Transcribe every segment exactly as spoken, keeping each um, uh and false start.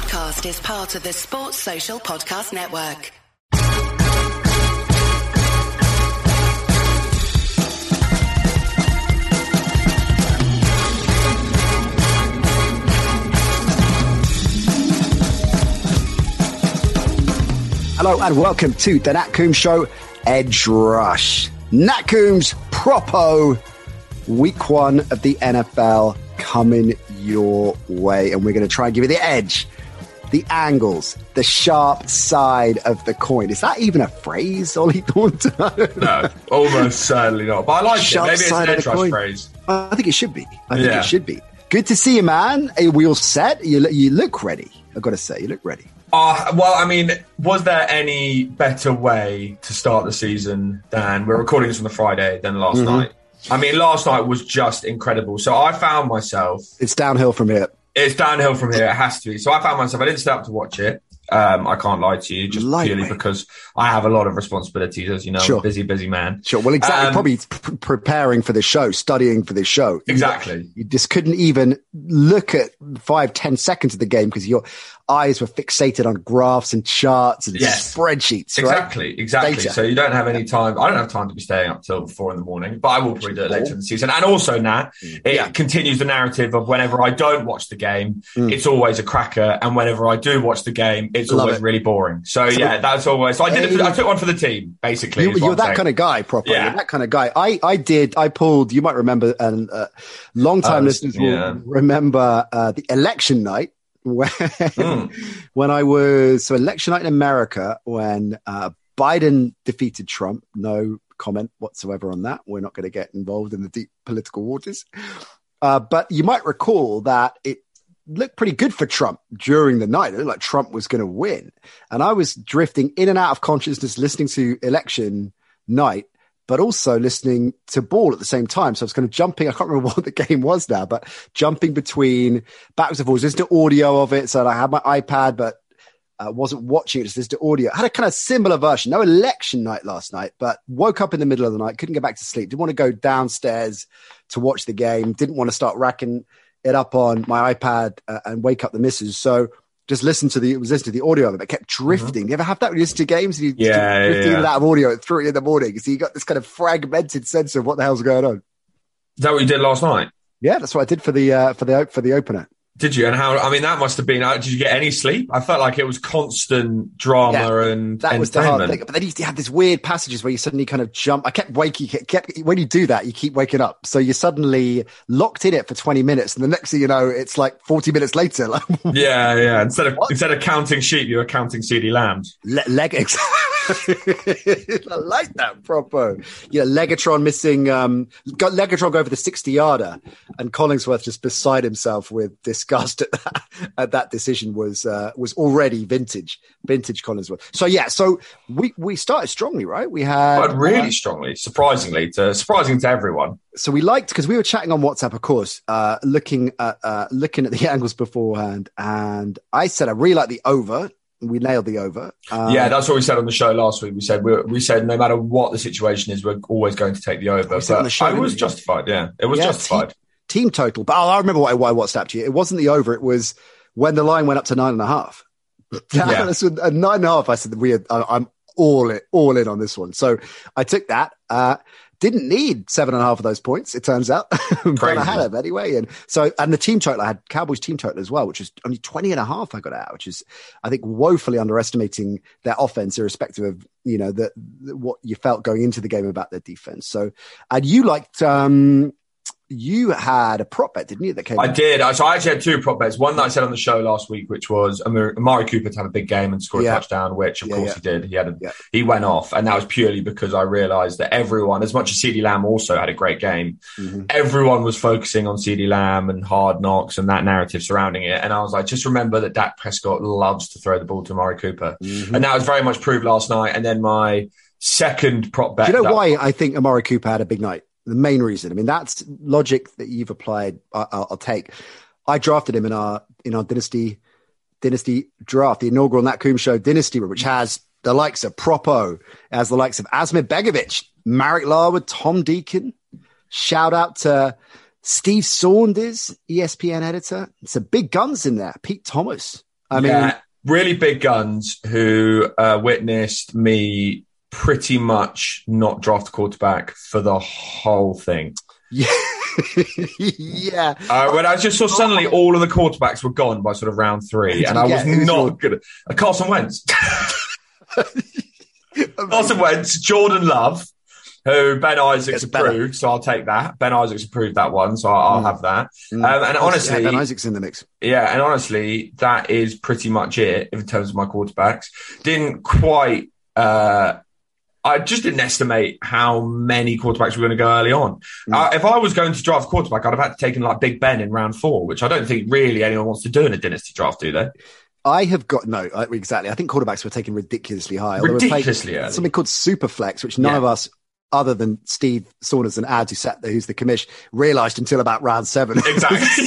podcast is part of the Sports Social Podcast Network. Hello and welcome to the Nat Coombs Show, Edge Rush. Nat Coombs, propo, week one of the N F L coming your way. And we're going to try and give you the edge, the angles, the sharp side of the coin. Is that even a phrase, Oli Thornton? No, almost certainly not. But I like sharp it. Maybe it's an Edge Rush phrase. I think it should be. I think yeah. it should be. Good to see you, man. Are we all set? You, you look ready. I've got to say, you look ready. Uh, well, I mean, was there any better way to start the season than we're recording this on the Friday than last mm-hmm. night? I mean, last night was just incredible. So I found myself... It's downhill from here. It's downhill from here. It has to be. So I found myself... I didn't stay up to watch it. Um, I can't lie to you, just purely because I have a lot of responsibilities, as you know, sure. I'm a busy, busy man. Sure. Well, exactly. Um, Probably p- preparing for the show, studying for the show. Exactly. You, you just couldn't even look at five, ten seconds of the game because your eyes were fixated on graphs and charts and yes. spreadsheets. Right? Exactly. Exactly. Data. So you don't have any time. I don't have time to be staying up till four in the morning, but I will probably do it later in the season. And also, Nat, it yeah. continues the narrative of whenever I don't watch the game, mm. it's always a cracker. And whenever I do watch the game, it's Love always it. really boring. So, so yeah, that's always. So I did. It for, I took one for the team, basically. You, you're that saying. kind of guy, proper. Yeah. You're that kind of guy. I, I did. I pulled. You might remember, and uh, long time um, listeners yeah. will remember uh, the election night when mm. when I was so election night in America when uh, Biden defeated Trump. No comment whatsoever on that. We're not going to get involved in the deep political waters. Uh, but you might recall that it looked pretty good for Trump during the night. It looked like Trump was going to win. And I was drifting in and out of consciousness, listening to election night, but also listening to ball at the same time. So I was kind of jumping. I can't remember what the game was now, but jumping between backwards and forwards. Listening to audio of it. So I had my iPad, but I wasn't watching it. Just listening to audio. I had a kind of similar version. No election night last night, but woke up in the middle of the night. Couldn't go back to sleep. Didn't want to go downstairs to watch the game. Didn't want to start racking it up on my iPad uh, and wake up the missus. So just listen to the, it was listening to the audio of it. It kept drifting. Mm-hmm. You ever have that when you listen to games? And you yeah, drifting yeah, yeah. in and out of audio at three in the morning. So you got this kind of fragmented sense of what the hell's going on. Is that what you did last night? Yeah, that's what I did for the, uh, for the, for the opener. Did you? And how, I mean, that must have been, did you get any sleep? I felt like it was constant drama yeah, and that was the hard thing. But then you have these weird passages where you suddenly kind of jump. I kept waking, kept, when you do that, you keep waking up. So you're suddenly locked in it for twenty minutes. And the next thing you know, it's like forty minutes later. Like, yeah, yeah. Instead of, what? instead of counting sheep, you were counting CeeDee Lamb. Le- leg, I like that, propo. Yeah, Legatron missing. Um, got Legatron go over the sixty yarder, and Collinsworth just beside himself with disgust at that. At that decision was uh, was already vintage, vintage Collinsworth. So yeah, so we we started strongly, right? We had but really uh, strongly, surprisingly to surprising to everyone. So we liked because we were chatting on WhatsApp, of course, uh, looking at uh, looking at the angles beforehand, and I said I really like the over. We nailed the over. Um, yeah, that's what we said on the show last week. We said we, we said no matter what the situation is, we're always going to take the over. But the show, I was we? justified. Yeah, it was yeah, justified. Team, team total. But I remember what I, what I WhatsApped you. It wasn't the over. It was when the line went up to nine and a half. Yeah. This was, uh, nine and a half. I said we. Had, I, I'm all in, all in on this one. So I took that. Uh, didn't need seven and a half of those points. It turns out, but I had them anyway. And so, and the team total, I had Cowboys team total as well, which is only twenty and a half I got out, which is, I think, woefully underestimating their offense, irrespective of, you know, the, the what you felt going into the game about their defense. So, and you liked, um, you had a prop bet, didn't you? That came. I out? did. So I actually had two prop bets. One that I said on the show last week, which was Amari Cooper to have a big game and score yeah. a touchdown, which of yeah, course yeah. he did. He had. A, yeah. He went off, and that was purely because I realised that everyone, as much as CeeDee Lamb also had a great game, mm-hmm. everyone was focusing on CeeDee Lamb and hard knocks and that narrative surrounding it. And I was like, just remember that Dak Prescott loves to throw the ball to Amari Cooper, mm-hmm. and that was very much proved last night. And then my second prop bet. Do you know why I think Amari Cooper had a big night? The main reason. I mean, that's logic that you've applied. I, I'll, I'll take. I drafted him in our in our dynasty dynasty draft, the inaugural Nat Coombs Show dynasty, which has the likes of Propo, as the likes of Asmir Begovic, Marek Larwood, Tom Deacon. Shout out to Steve Saunders, E S P N editor. Some big guns in there. Pete Thomas, I mean, yeah, really big guns who uh, witnessed me pretty much not draft quarterback for the whole thing. Yeah. yeah. Uh, when I just saw suddenly all of the quarterbacks were gone by sort of round three, and I was yeah, not your... good. Uh, Carson Wentz. Carson Wentz, Jordan Love, who Ben Isaacs approved, so I'll take that. Ben Isaacs approved that one, so I'll, mm. I'll have that. Mm. Um, and honestly... Yeah, Ben Isaacs in the mix. Yeah, and honestly, that is pretty much it in terms of my quarterbacks. Didn't quite... Uh, I just didn't estimate how many quarterbacks were going to go early on. Mm. Uh, if I was going to draft quarterback, I'd have had to take in like Big Ben in round four, which I don't think really anyone wants to do in a dynasty draft, do they? I have got no, exactly. I think quarterbacks were taken ridiculously high. Ridiculously early. Something called Superflex, which none yeah. of us, other than Steve Saunders and Ad, who sat there, who's the commish, realised until about round seven. Exactly.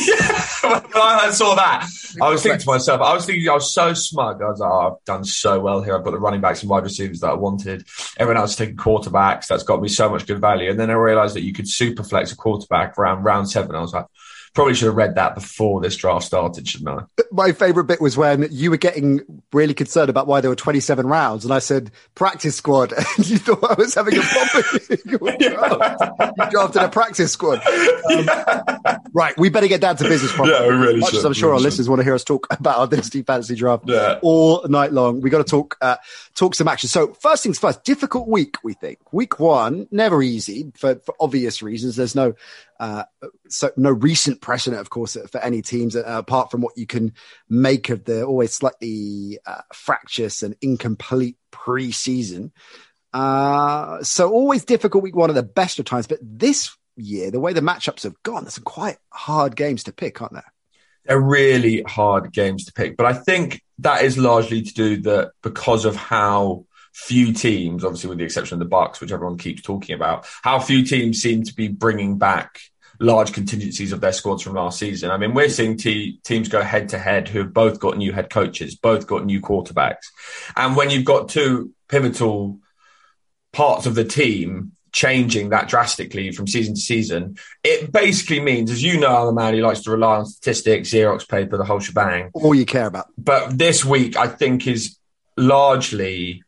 When I saw that, I was thinking to myself, I was thinking, I was so smug. I was like, oh, I've done so well here. I've got the running backs and wide receivers that I wanted. Everyone else taking quarterbacks. That's got me so much good value. And then I realised that you could super flex a quarterback round round seven. I was like, probably should have read that before this draft started, shouldn't I? My favourite bit was when you were getting really concerned about why there were twenty-seven rounds, and I said, practice squad, and you thought I was having a problem. yeah. You drafted a practice squad. Um, yeah. Right, we better get down to business problems. Yeah, we really much should. As I'm sure really our should. Listeners want to hear us talk about our Dynasty Fantasy Draft yeah. all night long. We've got to talk, uh, talk some action. So first things first, difficult week, we think. Week one, never easy for, for obvious reasons. There's no... Uh, so no recent precedent, of course, for any teams, uh, apart from what you can make of the always slightly uh, fractious and incomplete pre-season. Uh, so always difficult week one at the best of times. But this year, the way the matchups have gone, there's some quite hard games to pick, aren't there? They're really hard games to pick. But I think that is largely to do that because of how few teams, obviously with the exception of the Bucks, which everyone keeps talking about, how few teams seem to be bringing back large contingencies of their squads from last season. I mean, we're seeing te- teams go head-to-head who have both got new head coaches, both got new quarterbacks. And when you've got two pivotal parts of the team changing that drastically from season to season, it basically means, as you know, I'm a man who likes to rely on statistics, Xerox paper, the whole shebang. All you care about. But this week, I think, is largely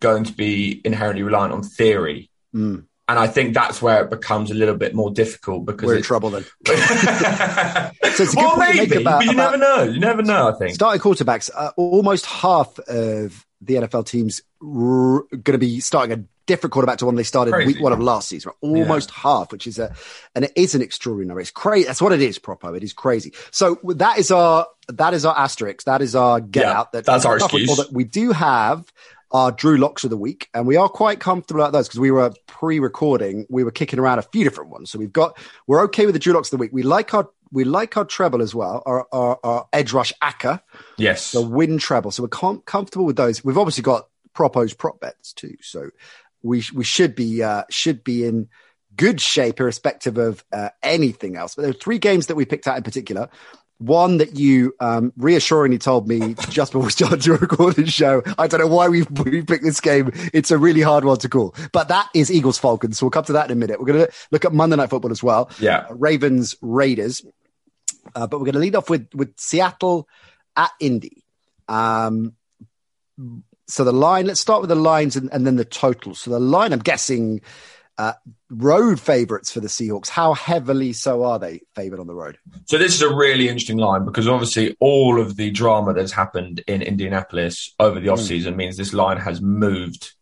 going to be inherently reliant on theory. Mm. And I think that's where it becomes a little bit more difficult because we're in trouble then. So well, maybe, about, but you never know. You never know, I think. Starting quarterbacks, uh, almost half of the N F L teams r- going to be starting a different quarterback to one they started crazy. Week one of last season. Right? Almost yeah. half, which is a, and it is an extraordinary. It's crazy. That's what it is, Propo. It is crazy. So that is our, that is our asterisk. That is our get yeah, out. That, that's our excuse. That we do have our Drew Locks of the week. And we are quite comfortable about those because we were pre-recording. We were kicking around a few different ones. So we've got, we're okay with the Drew Locks of the week. We like our, we like our treble as well, our, our, our edge rush acca. Yes. The win treble. So we're com- comfortable with those. We've obviously got Propo's prop bets too. So we, we should be, uh, should be in good shape irrespective of uh, anything else. But there are three games that we picked out in particular. One that you um, reassuringly told me just before we started to record this show. I don't know why we we picked this game. It's a really hard one to call. But that is Eagles-Falcons. So we'll come to that in a minute. We're going to look at Monday Night Football as well. Yeah. Uh, Ravens-Raiders. Uh, but we're going to lead off with, with Seattle at Indy. Um, so the line, let's start with the lines and, and then the totals. So the line, I'm guessing, uh, road favourites for the Seahawks. How heavily so are they favoured on the road? So this is a really interesting line because obviously all of the drama that's happened in Indianapolis over the offseason mm. means this line has moved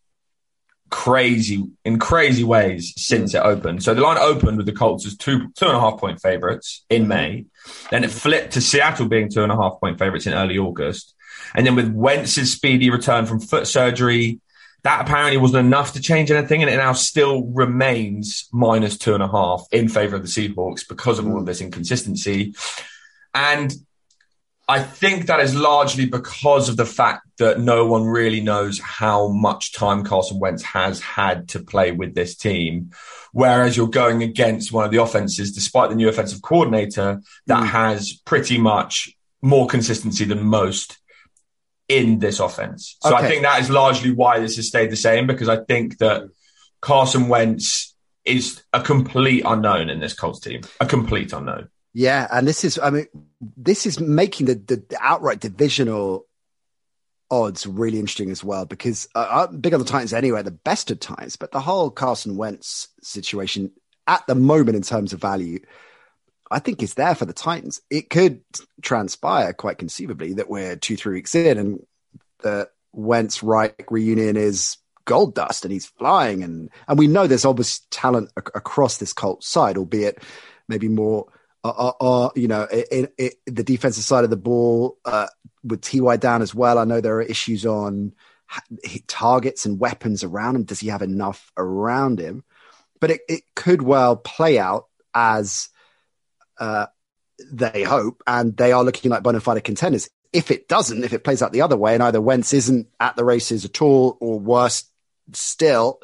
crazy in crazy ways since mm. it opened. So the line opened with the Colts as two two and a half point favourites in May. Then it flipped to Seattle being two and a half point favourites in early August. And then with Wentz's speedy return from foot surgery, that apparently wasn't enough to change anything, and it now still remains minus two and a half in favour of the Seahawks because of all of this inconsistency. And I think that is largely because of the fact that no one really knows how much time Carson Wentz has had to play with this team, whereas you're going against one of the offences, despite the new offensive coordinator, that mm. has pretty much more consistency than most in this offense. So okay. I think that is largely why this has stayed the same, because I think that Carson Wentz is a complete unknown in this Colts team. A complete unknown. Yeah, and this is, I mean, this is making the, the outright divisional odds really interesting as well, because uh, I'm big on the Titans anyway, at the best of times, but the whole Carson Wentz situation at the moment in terms of value, I think is there for the Titans. It could transpire quite conceivably that we're two, three weeks in and the Wentz-Reich reunion is gold dust and he's flying. And, and we know there's obvious talent ac- across this Colts side, albeit maybe more, uh, uh, uh, you know, in, in, in the defensive side of the ball uh, with T Y down as well. I know there are issues on targets and weapons around him. Does he have enough around him? But it, it could well play out as uh, they hope, and they are looking like bona fide contenders. If it doesn't, if it plays out the other way and either Wentz isn't at the races at all, or worse still,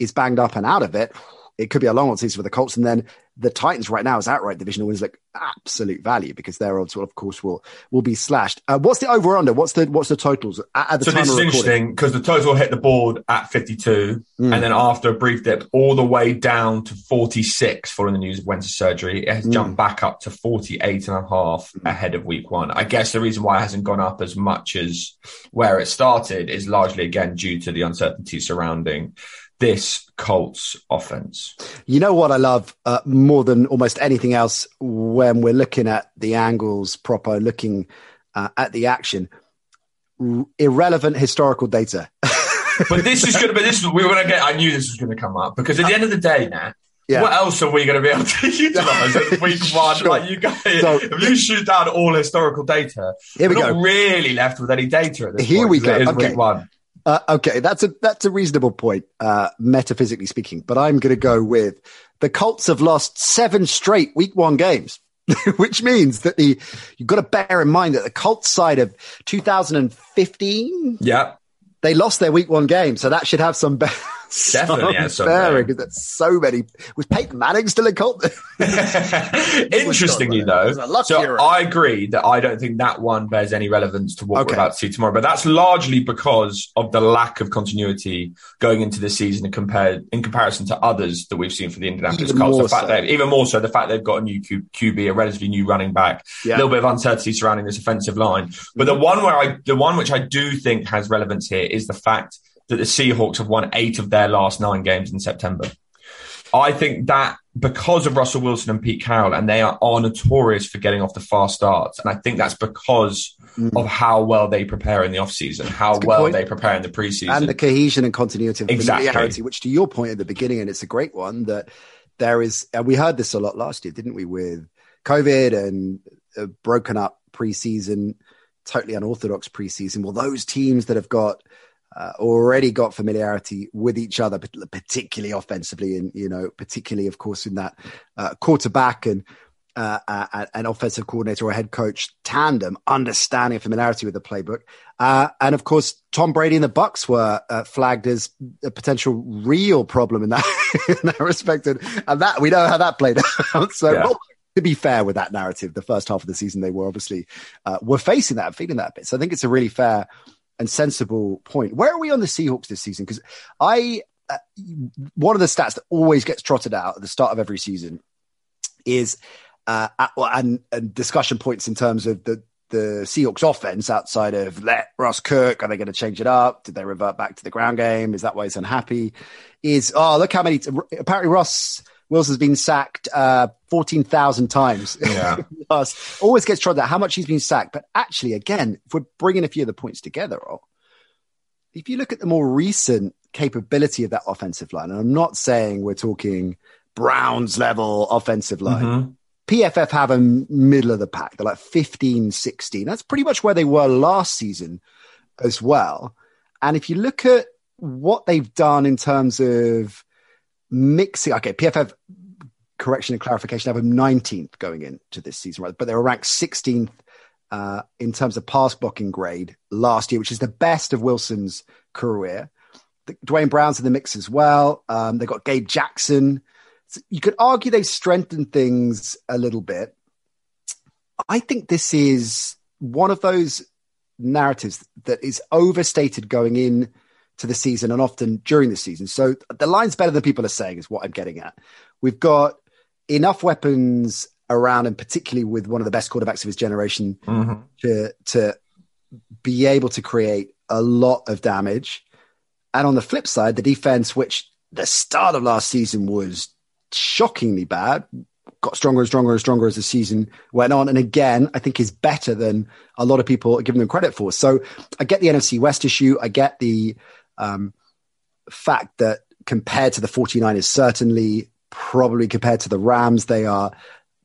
is banged up and out of it, it could be a long one season for the Colts. And then the Titans right now as outright divisional winners look absolute value, because their odds, of course, will will be slashed. Uh, what's the over under? What's the what's the totals at, at the so time of recording? So this is interesting because the total hit the board at fifty-two, mm. and then after a brief dip, all the way down to forty-six following the news of Wentz's surgery. It has mm. jumped back up to forty-eight and a half mm. ahead of week one. I guess the reason why it hasn't gone up as much as where it started is largely again due to the uncertainty surrounding this Colts offense. You know what I love uh, more than almost anything else when we're looking at the angles proper, looking uh, at the action, r- irrelevant historical data. But this is going to be this. We were going to get. I knew this was going to come up because at the end of the day, Nat, yeah. what else are we going to be able to utilize in week one? Sure. Like you guys, so, if you shoot down all historical data, here we we're go. Not really left with any data. At this here point, we go. It is okay. Week one. Uh, okay, that's a that's a reasonable point, uh, metaphysically speaking. But I'm going to go with the Colts have lost seven straight Week One games, which means that the you've got to bear in mind that the Colts side of two thousand fifteen, yeah, they lost their Week One game, so that should have some bearing. Definitely, yeah, bearing because that's so many. Was Peyton Manning still a Colt? Interestingly, though, so hero. I agree that I don't think that one bears any relevance to what okay. we're about to see tomorrow. But that's largely because of the lack of continuity going into the season compared in comparison to others that we've seen for the Indianapolis even Colts. The fact so. that, even more so, the fact they've got a new Q- QB, a relatively new running back, a yeah. little bit of uncertainty surrounding this offensive line. But the one where I, the one which I do think has relevance here is the fact that the Seahawks have won eight of their last nine games in September. I think that because of Russell Wilson and Pete Carroll, and they are, are notorious for getting off the fast starts. And I think that's because mm. of how well they prepare in the offseason, how well point. they prepare in the preseason. And the cohesion and continuity and exactly. familiarity, which to your point at the beginning, and it's a great one, that there is, and we heard this a lot last year, didn't we, with COVID and a broken up preseason, totally unorthodox preseason. Well, those teams that have got, Uh, already got familiarity with each other, particularly offensively, and you know, particularly, of course, in that uh, quarterback and uh, uh, an offensive coordinator or head coach tandem, understanding familiarity with the playbook, uh, and of course, Tom Brady and the Bucks were uh, flagged as a potential real problem in that, in that respect, and, and that we know how that played out. So, yeah. well, to be fair with that narrative, the first half of the season they were obviously uh, were facing that, feeling that a bit. So, I think it's a really fair and sensible point. Where are we on the Seahawks this season? Because I, uh, one of the stats that always gets trotted out at the start of every season is, uh, at, well, and, and discussion points in terms of the, the Seahawks offense outside of let Russ cook. Are they going to change it up? Did they revert back to the ground game? Is that why he's unhappy? Is, oh, look how many, t- apparently Russ Wilson's been sacked uh, fourteen thousand times. Yeah. Always gets tried that, how much he's been sacked. But actually, again, if we're bringing a few of the points together, if you look at the more recent capability of that offensive line, and I'm not saying we're talking Browns level offensive line, mm-hmm. P F F have a middle of the pack. They're like fifteen, sixteen. That's pretty much where they were last season as well. And if you look at what they've done in terms of mixing, okay, P F F, correction and clarification, have them nineteenth going into this season, right? But they were ranked sixteenth uh, in terms of pass blocking grade last year, which is the best of Wilson's career. The, Dwayne Brown's in the mix as well. Um, they've got Gabe Jackson. So you could argue they've strengthened things a little bit. I think this is one of those narratives that is overstated going in to the season and often during the season. So the line's better than people are saying is what I'm getting at. We've got enough weapons around, and particularly with one of the best quarterbacks of his generation, mm-hmm. to to be able to create a lot of damage. And on the flip side, the defense, which the start of last season was shockingly bad, got stronger and stronger and stronger as the season went on. And again, I think is better than a lot of people are giving them credit for. So I get the N F C West issue. I get the um, fact that compared to the 49ers, certainly probably compared to the Rams, they are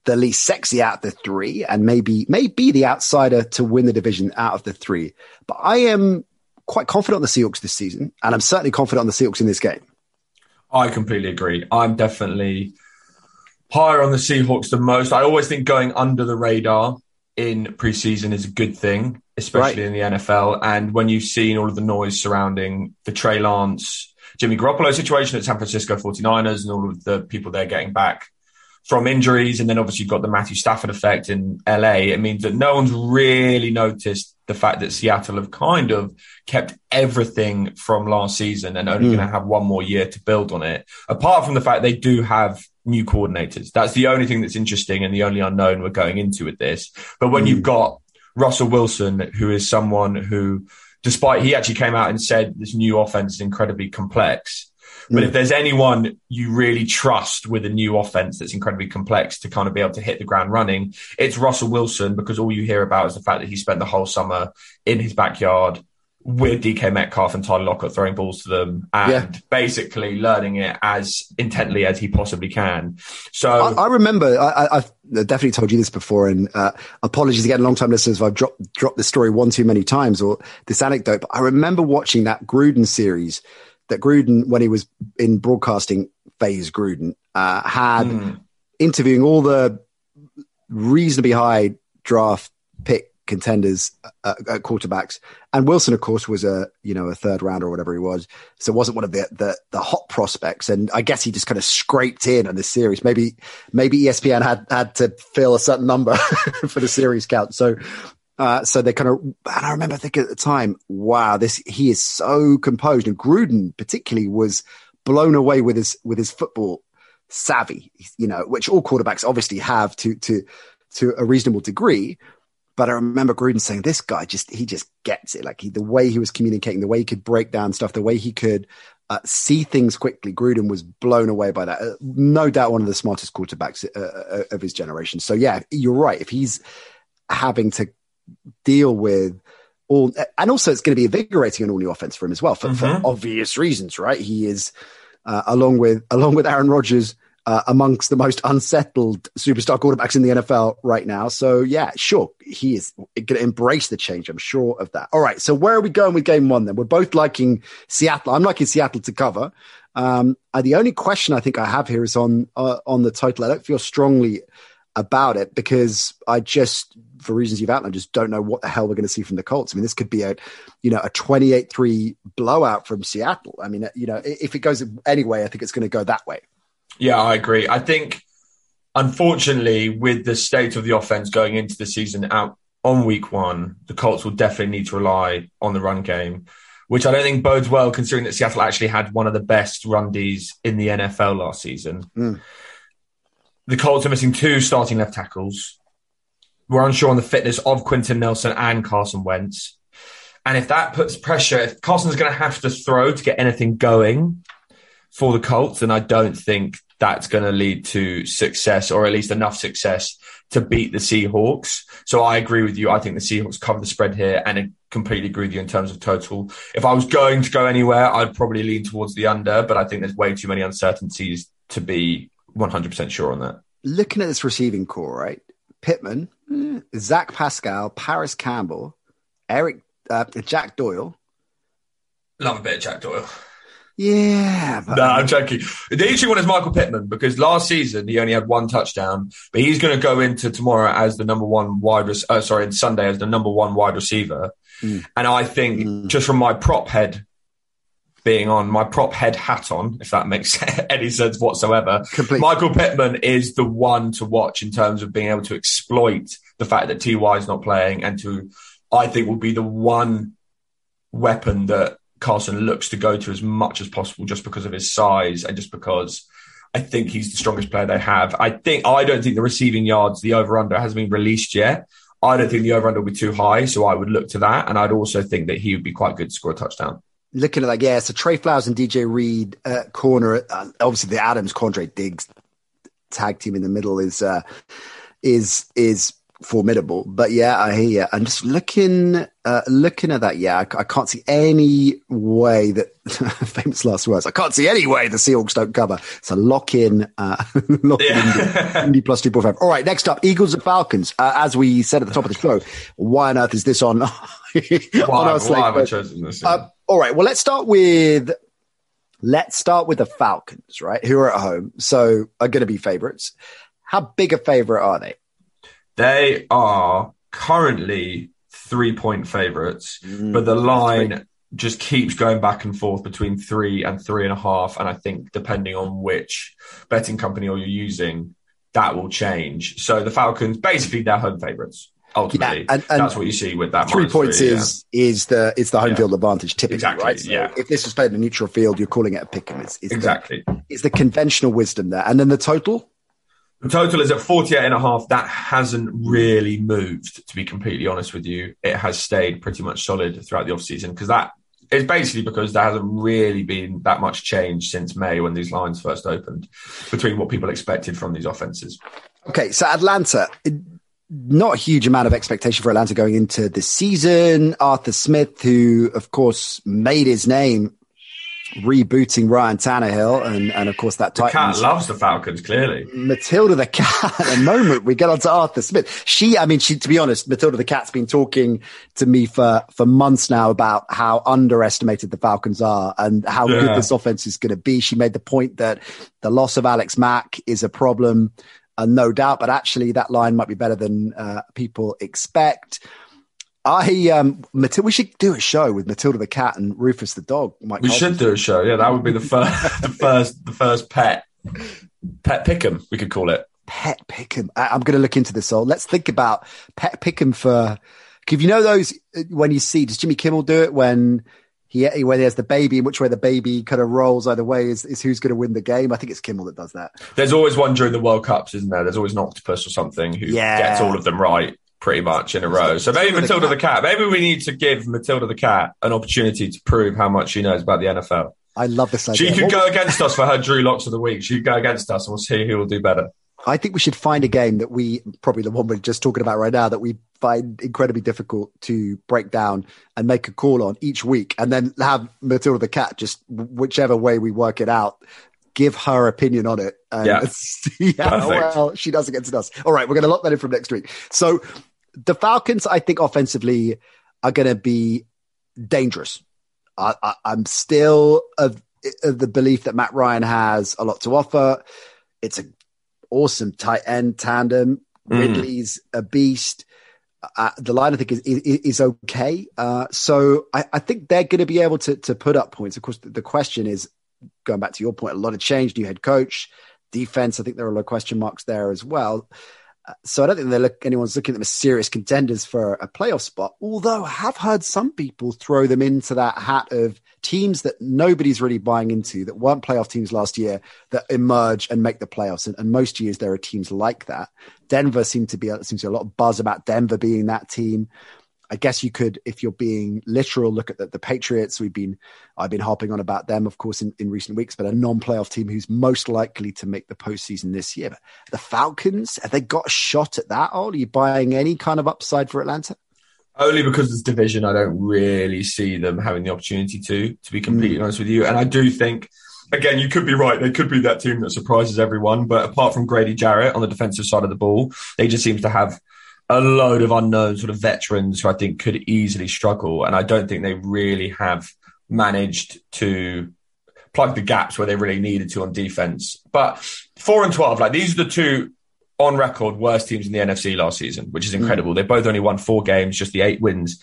the least sexy out of the three, and maybe, maybe the outsider to win the division out of the three. But I am quite confident on the Seahawks this season, and I'm certainly confident on the Seahawks in this game. I completely agree. I'm definitely higher on the Seahawks than most. I always think going under the radar in preseason is a good thing, especially right. in the N F L. And when you've seen all of the noise surrounding the Trey Lance, Jimmy Garoppolo situation at San Francisco 49ers and all of the people they're getting back from injuries, and then obviously you've got the Matthew Stafford effect in L A, it means that no one's really noticed the fact that Seattle have kind of kept everything from last season and only mm. going to have one more year to build on it. Apart from the fact they do have new coordinators. That's the only thing that's interesting and the only unknown we're going into with this. But when mm. you've got Russell Wilson, who is someone who, despite he actually came out and said this new offense is incredibly complex, but if there's anyone you really trust with a new offense that's incredibly complex to kind of be able to hit the ground running, it's Russell Wilson, because all you hear about is the fact that he spent the whole summer in his backyard with D K Metcalf and Tyler Lockett throwing balls to them and yeah. basically learning it as intently as he possibly can. So I, I remember, I, I've definitely told you this before, and uh, apologies again, long-time listeners, if I've dropped, dropped this story one too many times or this anecdote, but I remember watching that Gruden series that Gruden, when he was in broadcasting phase, Gruden uh, had mm. interviewing all the reasonably high draft pick contenders uh, at quarterbacks. And Wilson, of course, was a, you know, a third rounder or whatever he was. So it wasn't one of the, the, the hot prospects. And I guess he just kind of scraped in on this series. Maybe, maybe E S P N had, had to fill a certain number for the series count. So, Uh, so they kind of, and I remember thinking at the time, wow, this, he is so composed. And Gruden particularly was blown away with his, with his football savvy, you know, which all quarterbacks obviously have to, to, to a reasonable degree. But I remember Gruden saying, this guy just, he just gets it. Like he, the way he was communicating, the way he could break down stuff, the way he could uh, see things quickly. Gruden was blown away by that. Uh, no doubt one of the smartest quarterbacks uh, of his generation. So yeah, you're right. If he's having to deal with all, and also it's going to be invigorating an all new offense for him as well, for, mm-hmm. for obvious reasons, right? He is uh, along with along with Aaron Rodgers uh, amongst the most unsettled superstar quarterbacks in the N F L right now. So yeah, sure, he is going to embrace the change. I'm sure of that. All right, so where are we going with game one then? We're both liking Seattle. I'm liking Seattle to cover. Um, uh, the only question I think I have here is on uh, on the total. I don't feel strongly about it because I just, for reasons you've outlined, just don't know what the hell we're going to see from the Colts. I mean, this could be a, you know, a twenty-eight three blowout from Seattle. I mean, you know, if it goes any way, I think it's going to go that way. Yeah, I agree. I think, unfortunately, with the state of the offense going into the season out on week one, the Colts will definitely need to rely on the run game, which I don't think bodes well considering that Seattle actually had one of the best run Ds in the N F L last season. Mm. The Colts are missing two starting left tackles. We're unsure on the fitness of Quentin Nelson and Carson Wentz. And if that puts pressure, if Carson's going to have to throw to get anything going for the Colts, then I don't think that's going to lead to success, or at least enough success to beat the Seahawks. So I agree with you. I think the Seahawks cover the spread here, and I completely agree with you in terms of total. If I was going to go anywhere, I'd probably lean towards the under, but I think there's way too many uncertainties to be one hundred percent sure on that. Looking at this receiving core, right? Pittman, mm. Zach Pascal, Paris Campbell, Eric, uh, Jack Doyle. Love a bit of Jack Doyle. Yeah. But... No, I'm joking. The issue one is Michael Pittman, because last season he only had one touchdown, but he's going to go into tomorrow as the number one wide receiver. Oh, sorry, and Sunday as the number one wide receiver. Mm. And I think mm. just from my prop head being on, my prop head hat on, if that makes any sense whatsoever. Complete. Michael Pittman is the one to watch in terms of being able to exploit the fact that T Y is not playing, and to, I think, will be the one weapon that Carson looks to go to as much as possible just because of his size and just because I think he's the strongest player they have. I think I don't think the receiving yards, the over-under hasn't been released yet. I don't think the over-under will be too high, so I would look to that. And I'd also think that he would be quite good to score a touchdown. Looking at that, yeah, so Trey Flowers and D J Reed uh, corner, uh, obviously the Adams, Quandre Diggs tag team in the middle is uh, is is formidable. But yeah, I hear you. I'm just looking uh, looking at that, yeah, I, I can't see any way that, famous last words, I can't see any way the Seahawks don't cover. So lock in, uh, lock yeah. in Indy plus two point five. All right, next up, Eagles and Falcons. Uh, as we said at the top of the show, why on earth is this on, on why, our slate? Why have I chosen this? Yeah. Uh, All right. Well, let's start with let's start with the Falcons, right? Who are at home, so are going to be favorites. How big a favorite are they? They are currently three point favorites, mm, but the line three. just keeps going back and forth between three and three and a half. And I think depending on which betting company or you're using, that will change. So the Falcons, basically, they're home favorites. Ultimately, yeah, and, and that's what you see with that. Three points three, is yeah. is the it's the home yeah. field advantage typically, exactly, right? So yeah. if this was played in a neutral field, you're calling it a pick'em. It's, it's exactly the, it's the conventional wisdom there. And then the total, the total is at forty-eight and a half. That hasn't really moved, to be completely honest with you. It has stayed pretty much solid throughout the off season because that is basically because there hasn't really been that much change since May when these lines first opened between what people expected from these offenses. Okay, so Atlanta. It, Not a huge amount of expectation for Atlanta going into the season. Arthur Smith, who, of course, made his name rebooting Ryan Tannehill. And, and of course, that Titans. The cat loves the Falcons, clearly. Matilda the cat. The moment we get on to Arthur Smith. She, I mean, she, to be honest, Matilda the cat's been talking to me for, for months now about how underestimated the Falcons are and how yeah. good this offense is going to be. She made the point that the loss of Alex Mack is a problem. Uh, no doubt, but actually that line might be better than uh, people expect. I um, Matilda, we should do a show with Matilda the cat and Rufus the dog. Mike we Carlson. should do a show. Yeah, that would be the first, the first, the first pet pet pick'em. We could call it pet pick'em. I- I'm going to look into this all. Let's think about pet pick'em for. If you know those when you see, does Jimmy Kimmel do it when? He, when he has the baby, which way the baby kind of rolls either way is, is who's going to win the game. I think it's Kimmel that does that. There's always one during the World Cups, isn't there? There's always an octopus or something who yeah. gets all of them right pretty much in a row. So maybe Matilda the cat. the cat, maybe we need to give Matilda the cat an opportunity to prove how much she knows about the N F L. I love this idea. She could what go was- against us for her Drew Locks of the week. She'd go against us and we'll see who will do better. I think we should find a game that we, probably the one we're just talking about right now, that we find incredibly difficult to break down and make a call on each week, and then have Matilda the cat, just whichever way we work it out, give her opinion on it and yeah. see how Perfect. well she does against us. All right, we're going to lock that in from next week. So the Falcons, I think offensively, are going to be dangerous. I, I, I'm still of, of the belief that Matt Ryan has a lot to offer. It's a awesome tight end tandem. Ridley's mm. a beast. Uh, the line, I think, is is, is okay. Uh, so I, I think they're going to be able to to put up points. Of course, the, the question is, going back to your point, a lot of change, new head coach, defense. I think there are a lot of question marks there as well. Uh, so I don't think look, anyone's looking at them as serious contenders for a playoff spot, although I have heard some people throw them into that hat of teams that nobody's really buying into, that weren't playoff teams last year, that emerge and make the playoffs. And, and most years there are teams like that. Denver seemed to be, seems to be a lot of buzz about Denver being that team. I guess you could, if you're being literal, look at the, the Patriots. We've been, I've been harping on about them, of course, in, in recent weeks, but a non-playoff team who's most likely to make the postseason this year. But the Falcons, have they got a shot at that? Or are you buying any kind of upside for Atlanta? Only because this division, I don't really see them having the opportunity to, to be completely mm. honest with you. And I do think, again, you could be right. They could be that team that surprises everyone. But apart from Grady Jarrett on the defensive side of the ball, they just seem to have a load of unknown sort of veterans who I think could easily struggle. And I don't think they really have managed to plug the gaps where they really needed to on defense. But four and twelve, like these are the two on record worst teams in the N F C last season, which is incredible. Mm. They both only won four games, just the eight wins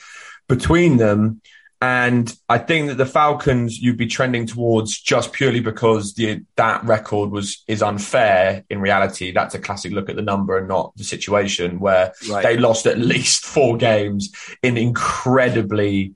between them. And I think that the Falcons, you'd be trending towards just purely because the, that record was is unfair in reality. That's a classic look at the number and not the situation where right. they lost at least four games in incredibly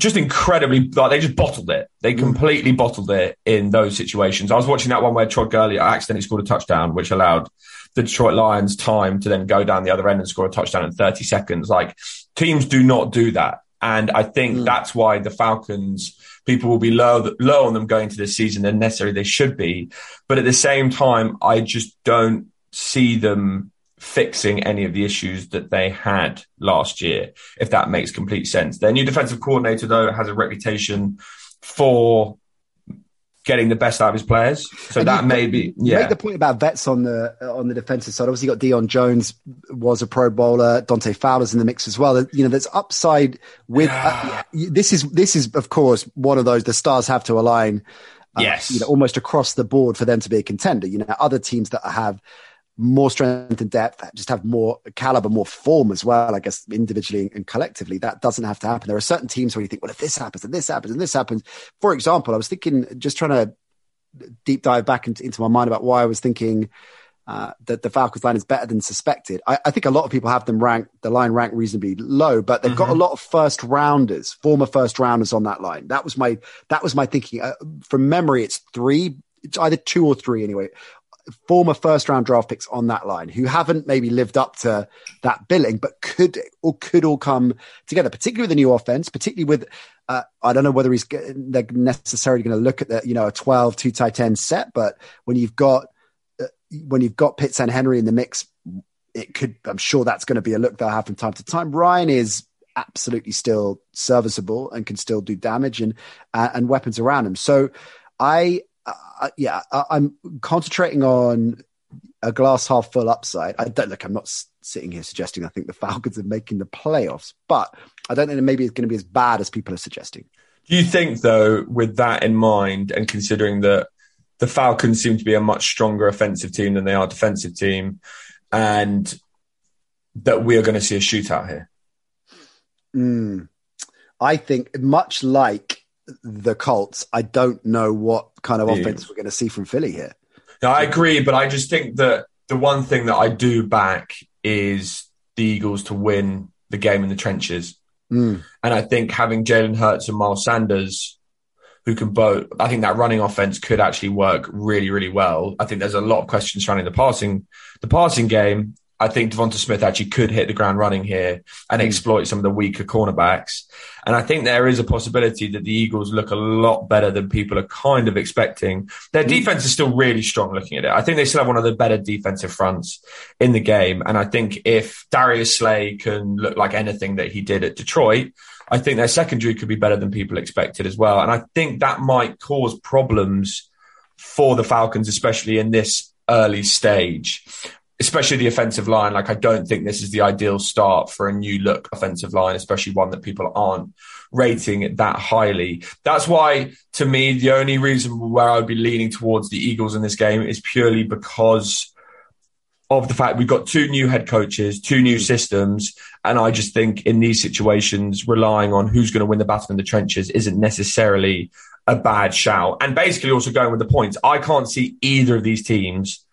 just incredibly, like, they just bottled it. They completely bottled it in those situations. I was watching that one where Todd Gurley accidentally scored a touchdown, which allowed the Detroit Lions time to then go down the other end and score a touchdown in thirty seconds. Like, teams do not do that. And I think mm. that's why the Falcons, people will be low, low on them going into this season than necessarily they should be. But at the same time, I just don't see them fixing any of the issues that they had last year, if that makes complete sense. Their new defensive coordinator, though, has a reputation for getting the best out of his players. So and that may be, yeah. Make the point about vets on the on the defensive side. Obviously, you got Deion Jones was a Pro Bowler. Dante Fowler's in the mix as well. You know, there's upside with uh, this is this is of course one of those the stars have to align. Uh, yes, you know, almost across the board for them to be a contender. You know, other teams that have more strength and depth, just have more caliber, more form as well, I guess, individually and collectively. That doesn't have to happen. There are certain teams where you think, well, if this happens and this happens and this happens. For example, I was thinking, just trying to deep dive back into, into my mind about why I was thinking uh, that the Falcons line is better than suspected. I, I think a lot of people have them ranked, the line ranked reasonably low, but they've mm-hmm. got a lot of first rounders, former first rounders on that line. That was my, that was my thinking. Uh, from memory, it's three, it's either two or three anyway, former first round draft picks on that line who haven't maybe lived up to that billing, but could or could all come together, particularly with the new offense, particularly with, uh, I don't know whether he's they're necessarily going to look at the, you know, a twelve, two tight end set, but when you've got, uh, when you've got Pitts and Henry in the mix, it could, I'm sure that's going to be a look they'll have from time to time. Ryan is absolutely still serviceable and can still do damage and, uh, and weapons around him. So I, Uh, yeah, I, I'm concentrating on a glass half full upside. I don't look, I'm not s- sitting here suggesting I think the Falcons are making the playoffs, but I don't think maybe it's going to be as bad as people are suggesting. Do you think, though, with that in mind and considering that the Falcons seem to be a much stronger offensive team than they are defensive team, and that we are going to see a shootout here? Mm, I think much like the Colts, I don't know what kind of offense we're going to see from Philly here. No, I agree, but I just think that the one thing that I do back is the Eagles to win the game in the trenches. Mm. And I think having Jalen Hurts and Miles Sanders, who can both, I think that running offense could actually work really, really well. I think there's a lot of questions surrounding the passing, the passing game. I think Devonta Smith actually could hit the ground running here and exploit some of the weaker cornerbacks. And I think there is a possibility that the Eagles look a lot better than people are kind of expecting. Their defense is still really strong looking at it. I think they still have one of the better defensive fronts in the game. And I think if Darius Slay can look like anything that he did at Detroit, I think their secondary could be better than people expected as well. And I think that might cause problems for the Falcons, especially in this early stage. Especially the offensive line. Like, I don't think this is the ideal start for a new look offensive line, especially one that people aren't rating that highly. That's why, to me, the only reason where I would be leaning towards the Eagles in this game is purely because of the fact we've got two new head coaches, two new systems. And I just think in these situations, relying on who's going to win the battle in the trenches isn't necessarily a bad shout. And basically also going with the points, I can't see either of these teams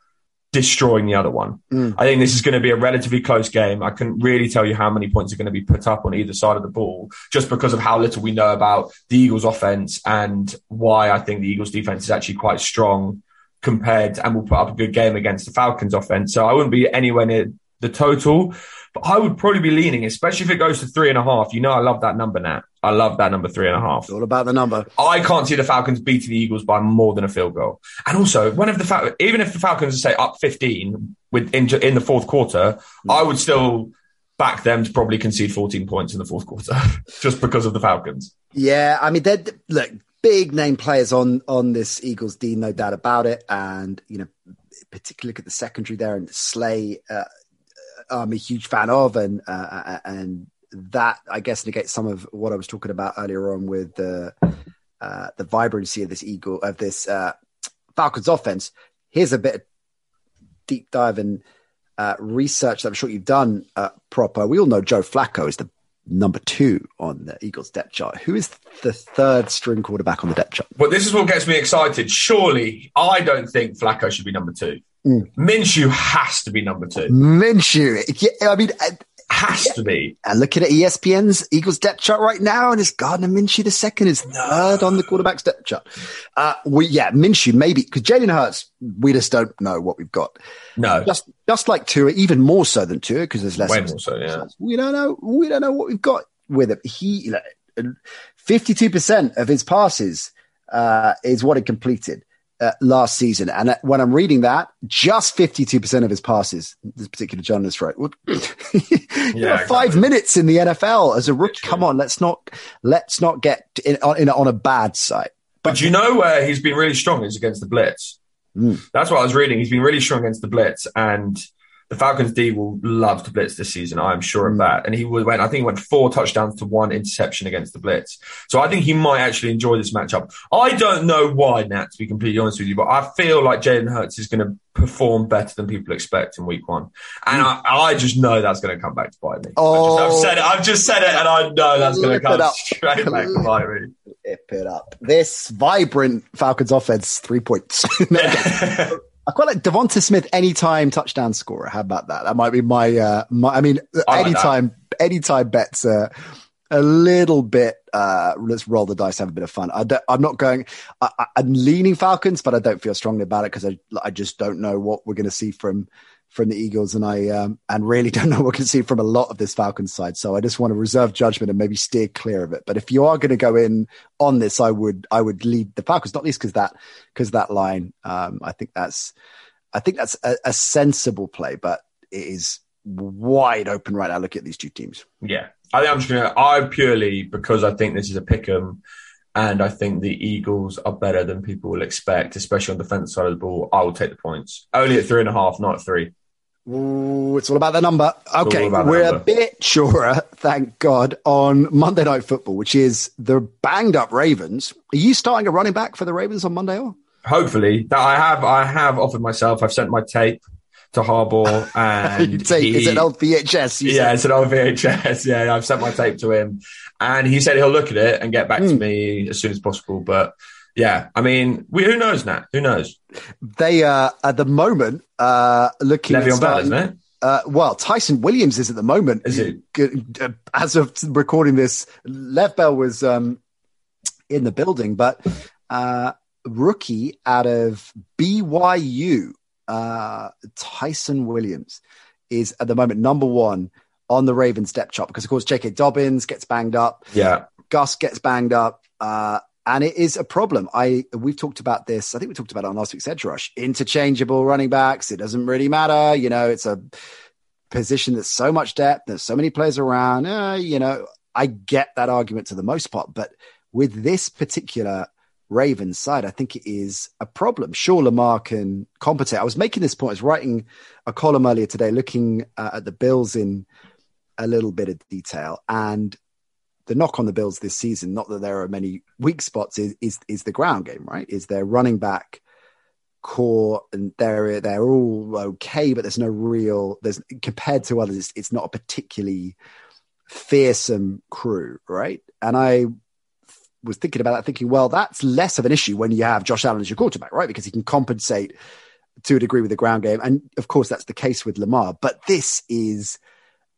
destroying the other one. Mm. I think this is going to be a relatively close game. I couldn't really tell you how many points are going to be put up on either side of the ball, just because of how little we know about the Eagles offense and why I think the Eagles defense is actually quite strong compared, and will put up a good game against the Falcons offense. So I wouldn't be anywhere near the total, but I would probably be leaning, especially if it goes to three and a half. You know, I love that number, Nat. I love that number, three and a half. It's all about the number. I can't see the Falcons beating the Eagles by more than a field goal. And also, one of the Fal- even if the Falcons say up fifteen with in, in the fourth quarter, mm. I would still back them to probably concede fourteen points in the fourth quarter just because of the Falcons. Yeah, I mean, they're look, big name players on on this Eagles D, no doubt about it. And you know, particularly look at the secondary there, and Slay, uh, I'm a huge fan of, and uh, and. That, I guess, negates some of what I was talking about earlier on with the uh, the vibrancy of this Eagle of this uh, Falcons offense. Here's a bit of deep dive and uh, research that I'm sure you've done uh, proper. We all know Joe Flacco is the number two on the Eagles depth chart. Who is the third string quarterback on the depth chart? Well, this is what gets me excited. Surely, I don't think Flacco should be number two. Mm. Minshew has to be number two. Minshew, yeah, I mean. I, has yeah. to be. And looking at E S P N's Eagles depth chart right now, and it's Gardner Minshew the second is third on the quarterback's depth chart. Uh, we yeah, Minshew maybe, because Jalen Hurts, we just don't know what we've got. No, just just like Tua, even more so than Tua, because there's less. Way more so, yeah. We don't know. We don't know what we've got with him. He like, fifty-two percent of his passes uh, is what he completed. Uh, last season, and uh, when I'm reading that, just fifty-two percent of his passes, this particular journalist wrote, would, yeah, exactly. five minutes in the N F L as a rookie. Come on, let's not let's not get in, on, in, on a bad side. But, but you know where he's been really strong is against the blitz. Mm. That's what I was reading. He's been really strong against the blitz, and the Falcons D will love to blitz this season. I'm sure of mm. that. And he went, I think he went four touchdowns to one interception against the blitz. So I think he might actually enjoy this matchup. I don't know why, Nat, to be completely honest with you, but I feel like Jalen Hurts is going to perform better than people expect in week one. And mm. I, I just know that's going to come back to bite me. Oh. I've, just, I've said it. I've just said it. And I know that's going to come straight back to bite me. Lip it up. This vibrant Falcons offense, three points. no, I quite like Devonta Smith anytime touchdown scorer. How about that? That might be my, uh, my I mean, I like anytime, that. anytime bets uh, a little bit. Uh, let's roll the dice, have a bit of fun. I don't, I'm not going, I, I, I'm leaning Falcons, but I don't feel strongly about it because I, I just don't know what we're going to see from, from the Eagles. And I, um, and really don't know what we're going to see from a lot of this Falcons side. So I just want to reserve judgment and maybe steer clear of it. But if you are going to go in on this, I would, I would lead the Falcons, not least because that, because that line, um, I think that's, I think that's a, a sensible play, but it is wide open right now. Look at these two teams. Yeah. I think I'm just going to, I purely, because I think this is a pick'em and I think the Eagles are better than people will expect, especially on the defense side of the ball, I will take the points. Only at three and a half, not at three. Ooh, it's all about the number. Okay, we're number. a bit surer, thank God, on Monday Night Football, which is the banged-up Ravens. Are you starting a running back for the Ravens on Monday? Or hopefully. That I have I have offered myself. I've sent my tape to Harbaugh. And you take, he, it's an old V H S. You yeah, said. It's an old V H S. Yeah, I've sent my tape to him. And he said he'll look at it and get back mm. to me as soon as possible. But yeah, I mean, we, who knows, Nat? Who knows? They are, at the moment, uh, looking Le'Veon at starting, Bell, isn't it? Uh, well, Tyson Williams is at the moment. Is he? As of recording this, Lev Bell was um, in the building, but uh, rookie out of B Y U, uh, Tyson Williams is at the moment number one on the Ravens depth chart because, of course, J K Dobbins gets banged up. Yeah. Gus gets banged up. Uh, And it is a problem. I We've talked about this. I think we talked about it on last week's Edge Rush. Interchangeable running backs. It doesn't really matter. You know, it's a position that's so much depth. There's so many players around. Uh, you know, I get that argument to the most part. But with this particular Ravens side, I think it is a problem. Sure, Lamar can compensate. I was making this point. I was writing a column earlier today looking uh, at the Bills in a little bit of detail. And the knock on the Bills this season, not that there are many weak spots, is is, is the ground game, right? Is their running back core, and they're they're all okay, but there's no real. There's compared to others, it's, it's not a particularly fearsome crew, right? And I was thinking about that, thinking, well, that's less of an issue when you have Josh Allen as your quarterback, right? Because he can compensate to a degree with the ground game, and of course that's the case with Lamar. But this is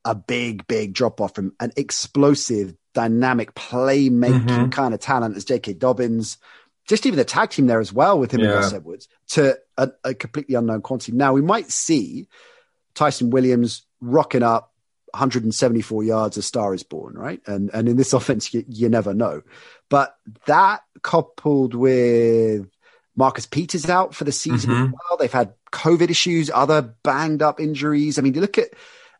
a big, big drop off from an explosive, dynamic playmaking mm-hmm. kind of talent as J K Dobbins, just even the tag team there as well with him yeah. and Gus Edwards, to a, a completely unknown quantity. Now we might see Tyson Williams rocking up one hundred seventy-four yards, A Star Is Born, right? And and in this offense, you, you never know. But that coupled with Marcus Peters out for the season mm-hmm. as well. They've had COVID issues, other banged up injuries. I mean, you look at,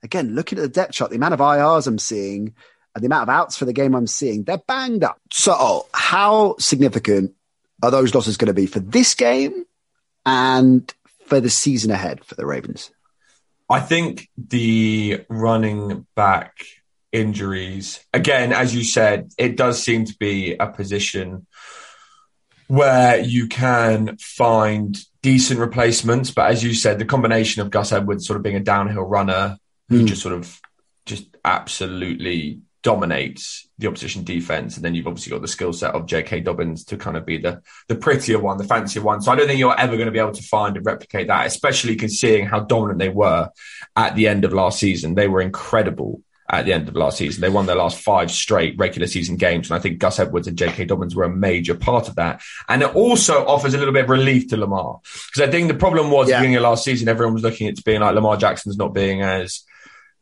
again, looking at the depth chart, the amount of I Rs I'm seeing, the amount of outs for the game I'm seeing, they're banged up. So how significant are those losses going to be for this game and for the season ahead for the Ravens? I think the running back injuries, again, as you said, it does seem to be a position where you can find decent replacements. But as you said, the combination of Gus Edwards sort of being a downhill runner who mm. just sort of just absolutely dominates the opposition defense, and then you've obviously got the skill set of J K Dobbins to kind of be the the prettier one, the fancier one. So I don't think you're ever going to be able to find and replicate that, especially considering how dominant they were at the end of last season. They were incredible. at the end of last season. They won their last five straight regular season games, and I think Gus Edwards and J K. Dobbins were a major part of that. And it also offers a little bit of relief to Lamar, because I think the problem was yeah. at the beginning of last season, everyone was looking at it being like Lamar Jackson's not being as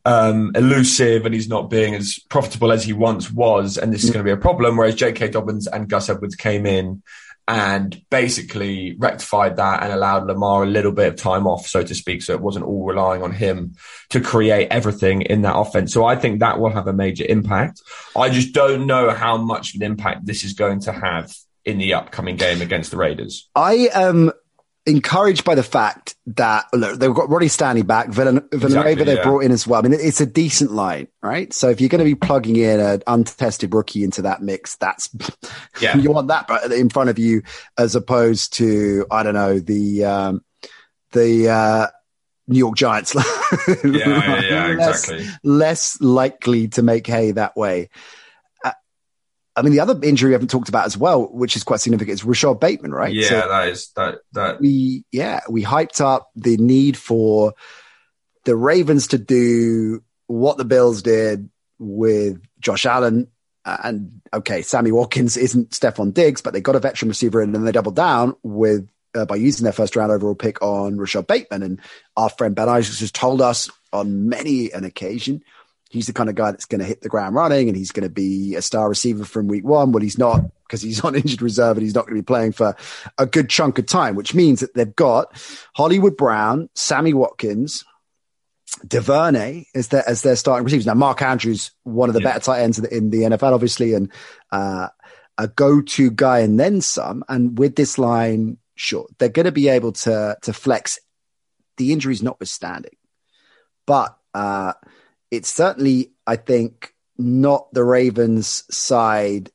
um, elusive and he's not being as profitable as he once was, and this is going to be a problem, whereas J K. Dobbins and Gus Edwards came in and basically rectified that and allowed Lamar a little bit of time off, so to speak, so it wasn't all relying on him to create everything in that offense. So I think that will have a major impact. I just don't know how much of an impact this is going to have in the upcoming game against the Raiders. I am encouraged by the fact that, look, they've got Ronnie Stanley back, Villan- Villanueva exactly, they've yeah. brought in as well. I mean, it's a decent line, right? So if you're going to be plugging in an untested rookie into that mix, that's yeah. you want that in front of you as opposed to, I don't know, the um, the uh, New York Giants. yeah, yeah, yeah, exactly. Less, less likely to make hay that way. I mean, the other injury we haven't talked about as well, which is quite significant, is Rashad Bateman, right? Yeah, so that is that. that. We, yeah, we hyped up the need for the Ravens to do what the Bills did with Josh Allen. Uh, and okay, Sammy Watkins isn't Stephon Diggs, but they got a veteran receiver in, and then they doubled down with uh, by using their first round overall pick on Rashad Bateman. And our friend Ben Isaacs has told us on many an occasion, he's the kind of guy that's going to hit the ground running and he's going to be a star receiver from week one. Well, he's not, because he's on injured reserve and he's not going to be playing for a good chunk of time, which means that they've got Hollywood Brown, Sammy Watkins, DuVernay as their, as their starting receivers. Now, Mark Andrews, one of the yeah. better tight ends in the N F L, obviously, and uh, a go-to guy and then some. And with this line, sure, they're going to be able to, to flex the injuries notwithstanding. But uh it's certainly, I think, not the Ravens side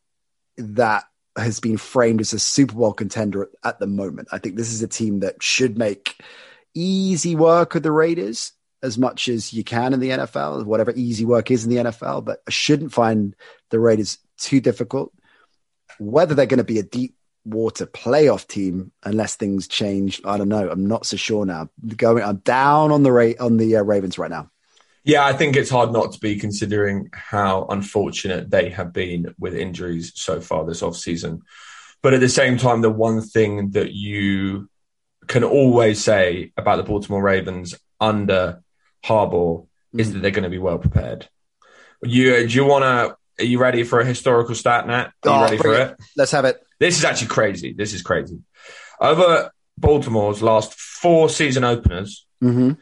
that has been framed as a Super Bowl contender at the moment. I think this is a team that should make easy work of the Raiders as much as you can in the N F L, whatever easy work is in the N F L, but I shouldn't find the Raiders too difficult. Whether they're going to be a deep water playoff team, unless things change, I don't know. I'm not so sure now. Going, I'm down on the Ra- on the uh, Ravens right now. Yeah, I think it's hard not to be, considering how unfortunate they have been with injuries so far this offseason. But at the same time, the one thing that you can always say about the Baltimore Ravens under Harbaugh mm. is that they're going to be well prepared. You, do you want to? Are you ready for a historical stat, Nat? Are you oh, ready for it? it? Let's have it. This is actually crazy. This is crazy. Over Baltimore's last four season openers, mm-hmm.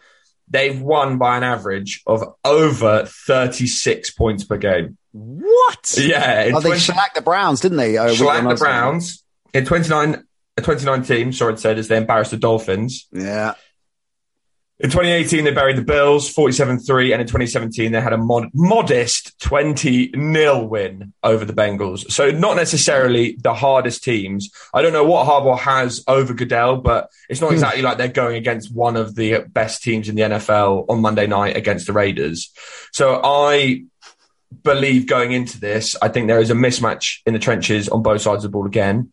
they've won by an average of over thirty-six points per game. What? Yeah. Oh, they shellacked the Browns, didn't they? Oh, shellacked the Browns. In twenty nineteen, sorry to say this, they embarrassed the Dolphins. Yeah. In twenty eighteen, they buried the Bills, forty-seven three. And in twenty seventeen, they had a mod- modest twenty nil win over the Bengals. So not necessarily the hardest teams. I don't know what Harbaugh has over Goodell, but it's not exactly like they're going against one of the best teams in the N F L on Monday night against the Raiders. So I believe going into this, I think there is a mismatch in the trenches on both sides of the ball again.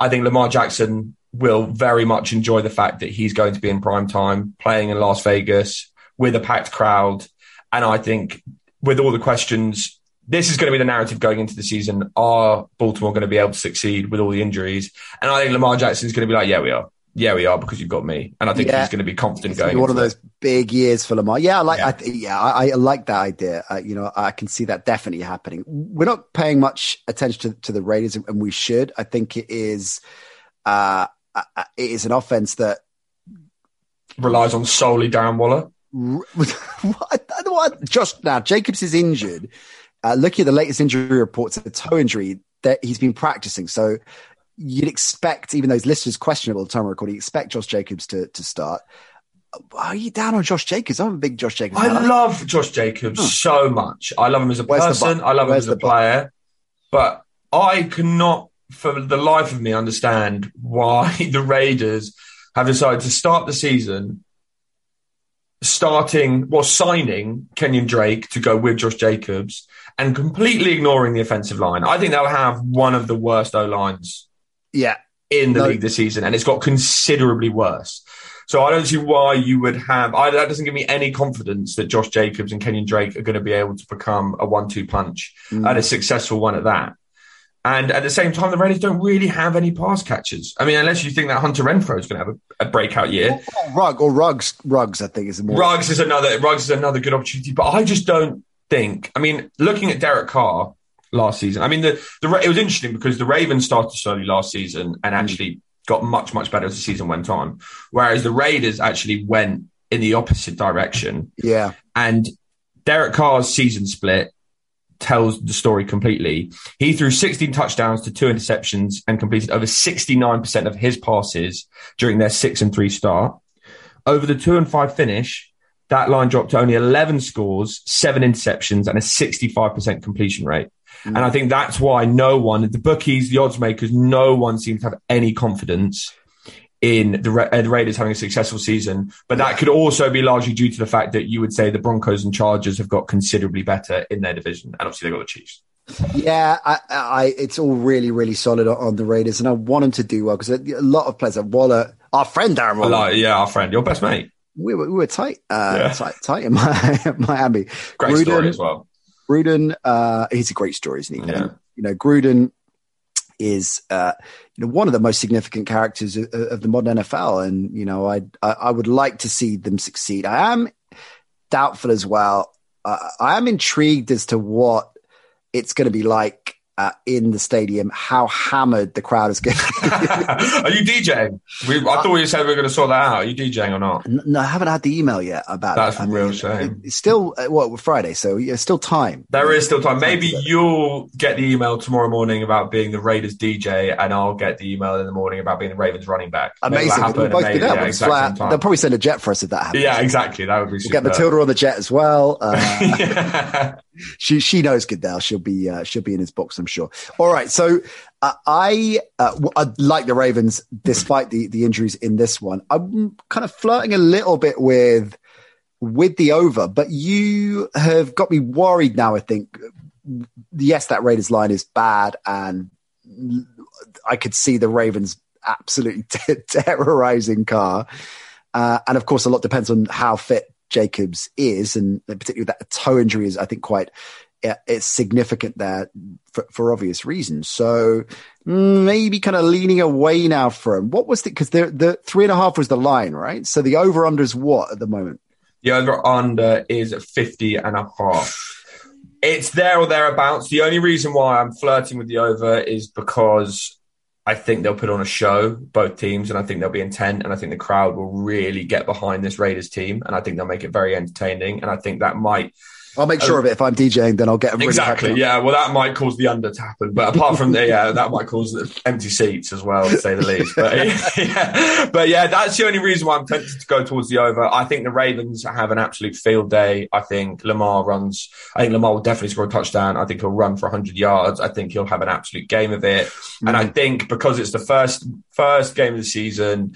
I think Lamar Jackson will very much enjoy the fact that he's going to be in prime time, playing in Las Vegas with a packed crowd. And I think with all the questions, this is going to be the narrative going into the season. Are Baltimore going to be able to succeed with all the injuries? And I think Lamar Jackson is going to be like, yeah, we are. Yeah, we are, because you've got me. And I think yeah. he's going to be confident it's going into one of those it. big years for Lamar. Yeah, I like, yeah. I, th- yeah, I, I like that idea. Uh, you know, I can see that definitely happening. We're not paying much attention to, to the Raiders, and we should. I think it is... Uh, It is an offense that relies on solely Darren Waller. what? What? Just now, Jacobs is injured. Uh, looking at the latest injury reports, a toe injury that he's been practicing. So you'd expect, even though his list is questionable at the time of recording, you expect Josh Jacobs to, to start. Are you down on Josh Jacobs? I'm a big Josh Jacobs fan. I love Josh Jacobs huh. so much. I love him as a Where's person. I love Where's him as a player. But I cannot, for the life of me, understand why the Raiders have decided to start the season starting, well, signing Kenyon Drake to go with Josh Jacobs and completely ignoring the offensive line. I think they'll have one of the worst O-lines yeah. in the no. league this season, and it's got considerably worse. So I don't see why you would have... I, that doesn't give me any confidence that Josh Jacobs and Kenyon Drake are going to be able to become a one two punch mm. and a successful one at that. And at the same time, the Raiders don't really have any pass catchers. I mean, unless you think that Hunter Renfro is going to have a, a breakout year. Or Ruggs, or Ruggs, Ruggs, I think is more. Ruggs is another. Ruggs is another good opportunity. But I just don't think. I mean, looking at Derek Carr last season, I mean, the, the it was interesting because the Ravens started slowly last season and actually mm. got much much better as the season went on, whereas the Raiders actually went in the opposite direction. Yeah, and Derek Carr's season split tells the story completely. He threw sixteen touchdowns to two interceptions and completed over sixty-nine percent of his passes during their six and three start. Over the two and five finish, that line dropped to only eleven scores, seven interceptions, and a sixty-five percent completion rate. Mm. And I think that's why no one, the bookies, the odds makers, no one seems to have any confidence in the, Ra- the Raiders having a successful season. But that could also be largely due to the fact that you would say the Broncos and Chargers have got considerably better in their division. And obviously they've got the Chiefs. Yeah, I, I, it's all really, really solid on the Raiders. And I want them to do well because a lot of players, Waller, our friend Darren Waller. Like, yeah, our friend, your best mate. We were, we were tight, uh, yeah. tight, tight in Miami. Great Gruden, story as well. Gruden, uh, he's a great story, isn't he? Yeah. You know, Gruden is uh, you know, one of the most significant characters of, of the modern N F L, and you know, I, I I would like to see them succeed. I am doubtful as well. Uh, I am intrigued as to what it's going to be like uh, in the stadium. How hammered the crowd is going to be. Are you DJing? We, I thought you said we were going to sort that out. Are you DJing or not? No, I haven't had the email yet about that. That's a real mean, shame. It's still, well, we're Friday, so there's still time. There is still time. Maybe you'll get the email tomorrow morning about being the Raiders D J, and I'll get the email in the morning about being the Ravens running back. Amazing. We'll both do that. Yeah, exactly. They'll probably send a jet for us if that happens. Yeah, exactly. That would be super. We'll get Matilda on the jet as well. Uh, yeah. She she knows Goodell. She'll be uh, she'll be in his box, I'm sure. All right, so uh, I uh, w- I like the Ravens despite the the injuries in this one. I'm kind of flirting a little bit with with the over, but you have got me worried now. I think yes, that Raiders line is bad, and I could see the Ravens absolutely t- terrorizing Carr, uh, and of course, a lot depends on how fit Jacobs is, and particularly that toe injury is, I think, quite it's significant there for, for obvious reasons. So maybe kind of leaning away now from what was the because the the three and a half was the line, right? So the over under is what at the moment? The over under is fifty and a half. It's there or thereabouts. The only reason why I'm flirting with the over is because I think they'll put on a show, both teams, and I think they'll be intent, and I think the crowd will really get behind this Raiders team, and I think they'll make it very entertaining, and I think that might... I'll make sure uh, of it. If I'm DJing, then I'll get... Really exactly, happy. Yeah. Well, that might cause the under to happen, but apart from that, yeah, that might cause empty seats as well, to say the least. But yeah, but yeah, that's the only reason why I'm tempted to go towards the over. I think the Ravens have an absolute field day. I think Lamar runs... I think Lamar will definitely score a touchdown. I think he'll run for one hundred yards. I think he'll have an absolute game of it. And I think because it's the first first game of the season,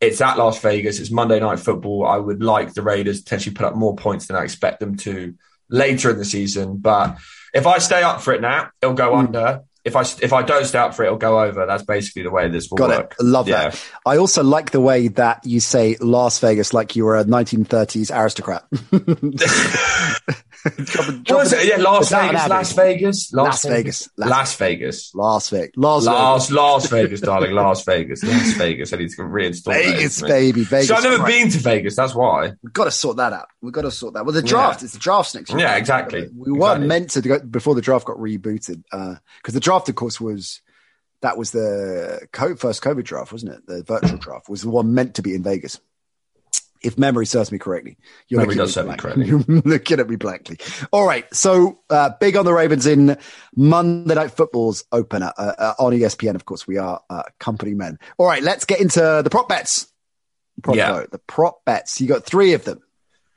it's at Las Vegas, it's Monday Night Football, I would like the Raiders to potentially put up more points than I expect them to later in the season. But if I stay up for it now, it'll go mm. under. If I if I don't stay up for it, it'll go over. That's basically the way this will Got work. It. I love yeah. that. I also like the way that you say Las Vegas like you were a nineteen thirties aristocrat. Dropping, dropping, was it? Yeah, Las Vegas, Las Vegas, Las Vegas, Las Vegas, Las Vegas, Las Vegas, Las Vegas, Las, Las Vegas, darling, Las Vegas, Las Vegas. I need to reinstall Vegas, baby, Vegas. So I've never right. been to Vegas. That's why we've got to sort that out. We've got to sort that. Well, the draft yeah. is the draft's next year. Yeah, exactly. We were exactly. meant to go before the draft got rebooted because uh, the draft, of course, was that was the co- first COVID draft, wasn't it? The virtual draft was the one meant to be in Vegas. If memory serves me correctly. You're memory does serve me correctly. You're looking at me blankly. All right. So uh, big on the Ravens in Monday Night Football's opener uh, uh, on E S P N. Of course, we are uh, company men. All right. Let's get into the prop bets. Prop yeah. Vote, the prop bets. You got three of them.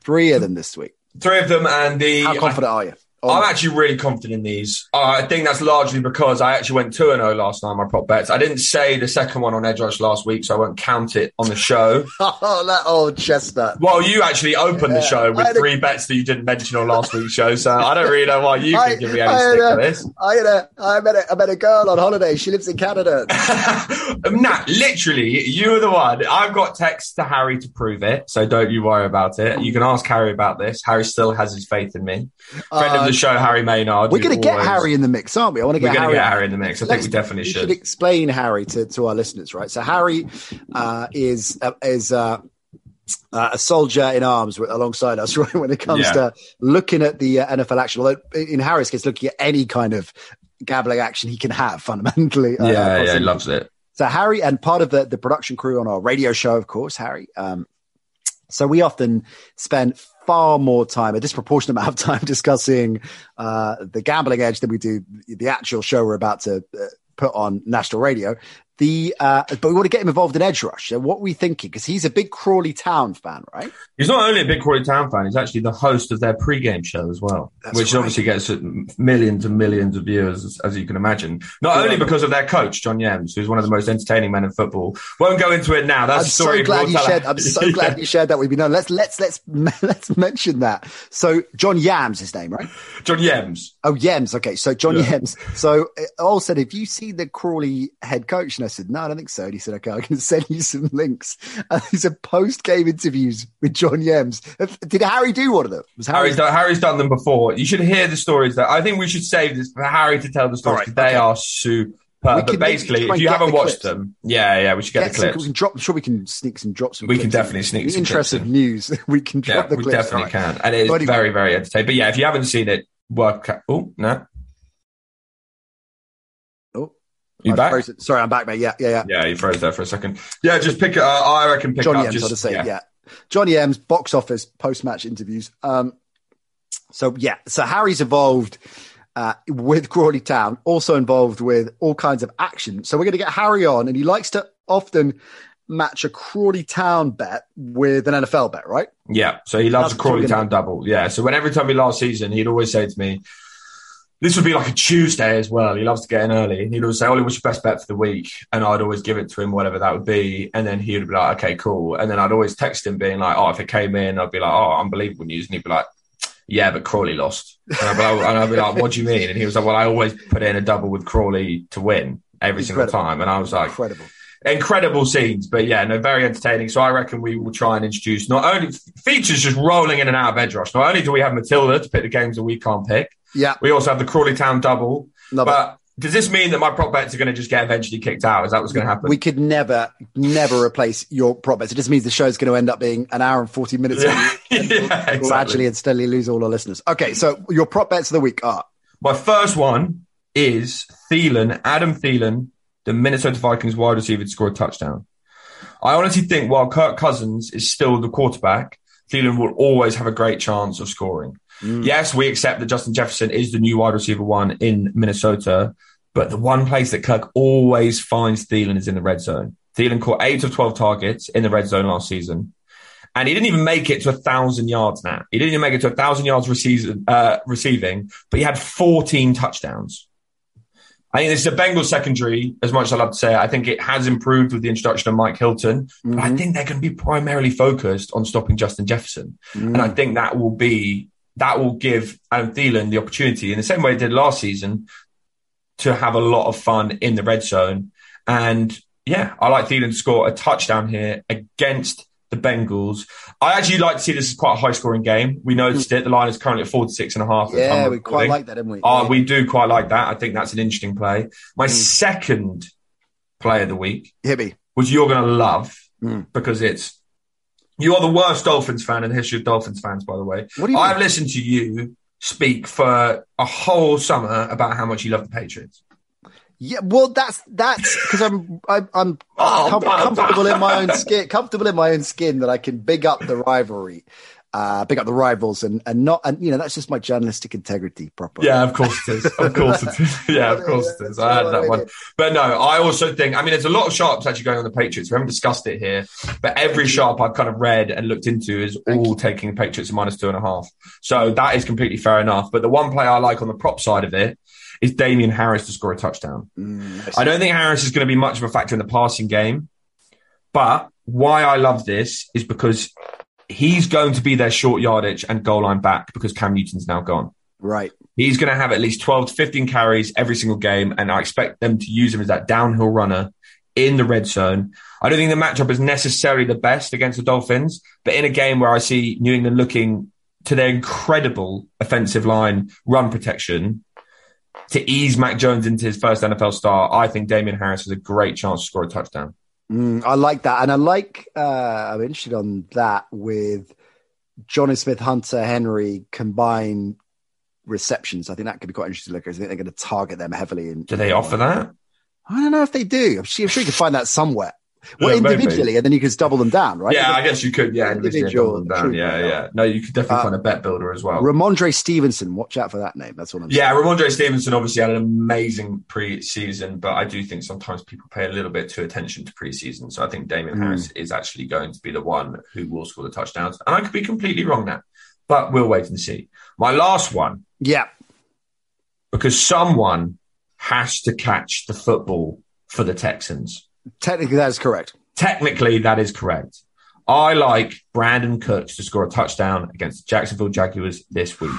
Three of them this week. Three of them. And the... How confident I, are you? Oh. I'm actually really confident in these. Uh, I think that's largely because I actually went two and oh last night on my prop bets. I didn't say the second one on Edge Rush last week, so I won't count it on the show. Oh, that old chestnut. Well, you actually opened yeah. the show with three a... bets that you didn't mention on last week's show, so I don't really know why you I, can give me any stick for this. I, a, I, met a, I met a girl on holiday. She lives in Canada. Nat, literally, you are the one. I've got texts to Harry to prove it, so don't you worry about it. You can ask Harry about this. Harry still has his faith in me. Friend uh, of the show, Harry Maynard. We're going to get Harry in the mix, aren't we? I want to get, Harry. get Harry in the mix. I Let's, think we definitely should. We should explain Harry to, to our listeners, right? So Harry uh, is uh, is uh, uh, a soldier in arms with, alongside us, right? When it comes yeah. to looking at the uh, N F L action, although in Harry's case, looking at any kind of gambling action he can have, fundamentally. Uh, yeah, yeah, he loves it. So Harry and part of the, the production crew on our radio show, of course, Harry. Um, so we often spend far more time, a disproportionate amount of time, discussing uh, the gambling edge than we do the actual show we're about to uh, put on national radio. The uh, but we want to get him involved in Edge Rush. So what are we thinking? Because he's a big Crawley Town fan, right? He's not only a big Crawley Town fan, he's actually the host of their pregame show as well, That's which right. obviously gets millions and millions of viewers, as, as you can imagine. Not yeah. only because of their coach, John Yams, who's one of the most entertaining men in football. Won't go into it now. That's I'm story so glad you shared. I'm so glad you shared that with me. No, let's let's let's let's mention that. So John Yams, his name, right? John Yams. Oh, Yams. Okay, so John yeah. Yams. So Ol said, "Have you seen the Crawley head coach?" And I said, no, I don't think so. And he said, okay, I can send you some links. And these are post-game interviews with John Yams. Did Harry do one of them? Was Harry's, Harry's, done, Harry's done them before. You should hear the stories. That I think we should save this for Harry to tell the stories. Right, they okay. are super. But basically, if you haven't the watched clips. them, yeah, yeah, we should get, get the clips. Some, we can drop, I'm sure we can sneak some drops. We can definitely sneak some clips. In the interest of news, we can drop yeah, the we clips. We definitely right. can. And it is anyway. very, very entertaining. But yeah, if you haven't seen it, work. Ca- oh, no. You back? Frozen. Sorry, I'm back, mate. Yeah, yeah, yeah. Yeah, you froze there for a second. Yeah, just pick uh, I reckon pick John up. John Yams, I'd say, yeah. yeah. John Yams, box office, post-match interviews. Um, so, yeah. So, Harry's involved uh, with Crawley Town, also involved with all kinds of action. So, we're going to get Harry on, and he likes to often match a Crawley Town bet with an N F L bet, right? Yeah. So, he loves That's a Crawley Town double. Yeah. So, when every time we last season, he'd always say to me, this would be like a Tuesday as well. He loves to get in early. He'd always say, Oli, what's your best bet for the week? And I'd always give it to him, whatever that would be. And then he would be like, okay, cool. And then I'd always text him being like, oh, if it came in, I'd be like, oh, unbelievable news. And he'd be like, yeah, but Crawley lost. And I'd be like, and I'd be like, what do you mean? And he was like, well, I always put in a double with Crawley to win every Incredible. single time. And I was like, Incredible. Incredible scenes, but yeah, no, very entertaining. So I reckon we will try and introduce not only features just rolling in and out of Edge Rush. Not only do we have Matilda to pick the games that we can't pick, yeah, we also have the Crawley Town double. Love but it. Does this mean that my prop bets are going to just get eventually kicked out? Is that what's going to happen? We could never, never replace your prop bets. It just means the show's going to end up being an hour and forty minutes. Yeah, and yeah, we'll exactly. gradually and steadily lose all our listeners. Okay, so your prop bets of the week are my first one is Thielen, Adam Thielen. The Minnesota Vikings wide receiver to score a touchdown. I honestly think while Kirk Cousins is still the quarterback, Thielen will always have a great chance of scoring. Mm. Yes, we accept that Justin Jefferson is the new wide receiver one in Minnesota, but the one place that Kirk always finds Thielen is in the red zone. Thielen caught eight of twelve targets in the red zone last season. And he didn't even make it to a thousand yards now. He didn't even make it to a thousand yards rece- uh, receiving, but he had fourteen touchdowns. I think this is a Bengals secondary, as much as I love to say. I think it has improved with the introduction of Mike Hilton. Mm-hmm. But I think they're going to be primarily focused on stopping Justin Jefferson. Mm-hmm. And I think that will be, that will give Adam Thielen the opportunity, in the same way it did last season, to have a lot of fun in the red zone. And yeah, I like Thielen to score a touchdown here against the Bengals. I actually like to see this as quite a high scoring game. We noticed it. The line is currently at forty-six and a half. Yeah, we quite like that, didn't we? Oh, yeah. We do quite like that. I think that's an interesting play. My mm. second play of the week, Hibby, which you're going to love mm. because it's, you are the worst Dolphins fan in the history of Dolphins fans, by the way. What do you I've mean? listened to you speak for a whole summer about how much you love the Patriots. Yeah, well, that's that's because I'm I'm, I'm oh, com- comfortable in my own skin, comfortable in my own skin that I can big up the rivalry uh, pick up the rivals, and and not, and you know, that's just my journalistic integrity proper. Yeah, of course it is. Of course it is. Yeah, of course it is. I had that one. But no, I also think, I mean, there's a lot of sharps actually going on the Patriots. We haven't discussed it here, but every sharp I've kind of read and looked into is all taking the Patriots at minus two and a half. So that is completely fair enough. But the one play I like on the prop side of it is Damian Harris to score a touchdown. Mm, I, I don't think Harris is going to be much of a factor in the passing game, but why I love this is because he's going to be their short yardage and goal line back because Cam Newton's now gone. Right. He's going to have at least twelve to fifteen carries every single game, and I expect them to use him as that downhill runner in the red zone. I don't think the matchup is necessarily the best against the Dolphins, but in a game where I see New England looking to their incredible offensive line run protection to ease Mac Jones into his first N F L start, I think Damian Harris has a great chance to score a touchdown. Mm, I like that. And I like, uh, I'm interested on that with Johnny Smith, Hunter, Henry combined receptions. I think that could be quite interesting to look at. I think they're going to target them heavily. In, do they uh, offer that? I don't know if they do. I'm sure, I'm sure you can find that somewhere. Well, yeah, individually, maybe. And then you could double them down, right? Yeah, I guess you could. Yeah, individual. Them down. Yeah, yeah, yeah. No, you could definitely uh, find a bet builder as well. Ramondre Stevenson. Watch out for that name. That's what I'm saying. Yeah, Ramondre Stevenson obviously had an amazing preseason, but I do think sometimes people pay a little bit too attention to preseason. So I think Damian mm. Harris is actually going to be the one who will score the touchdowns. And I could be completely wrong now, but we'll wait and see. My last one. Yeah. Because someone has to catch the football for the Texans. Technically, that is correct. Technically, that is correct. I like Brandon Cooks to score a touchdown against the Jacksonville Jaguars this week.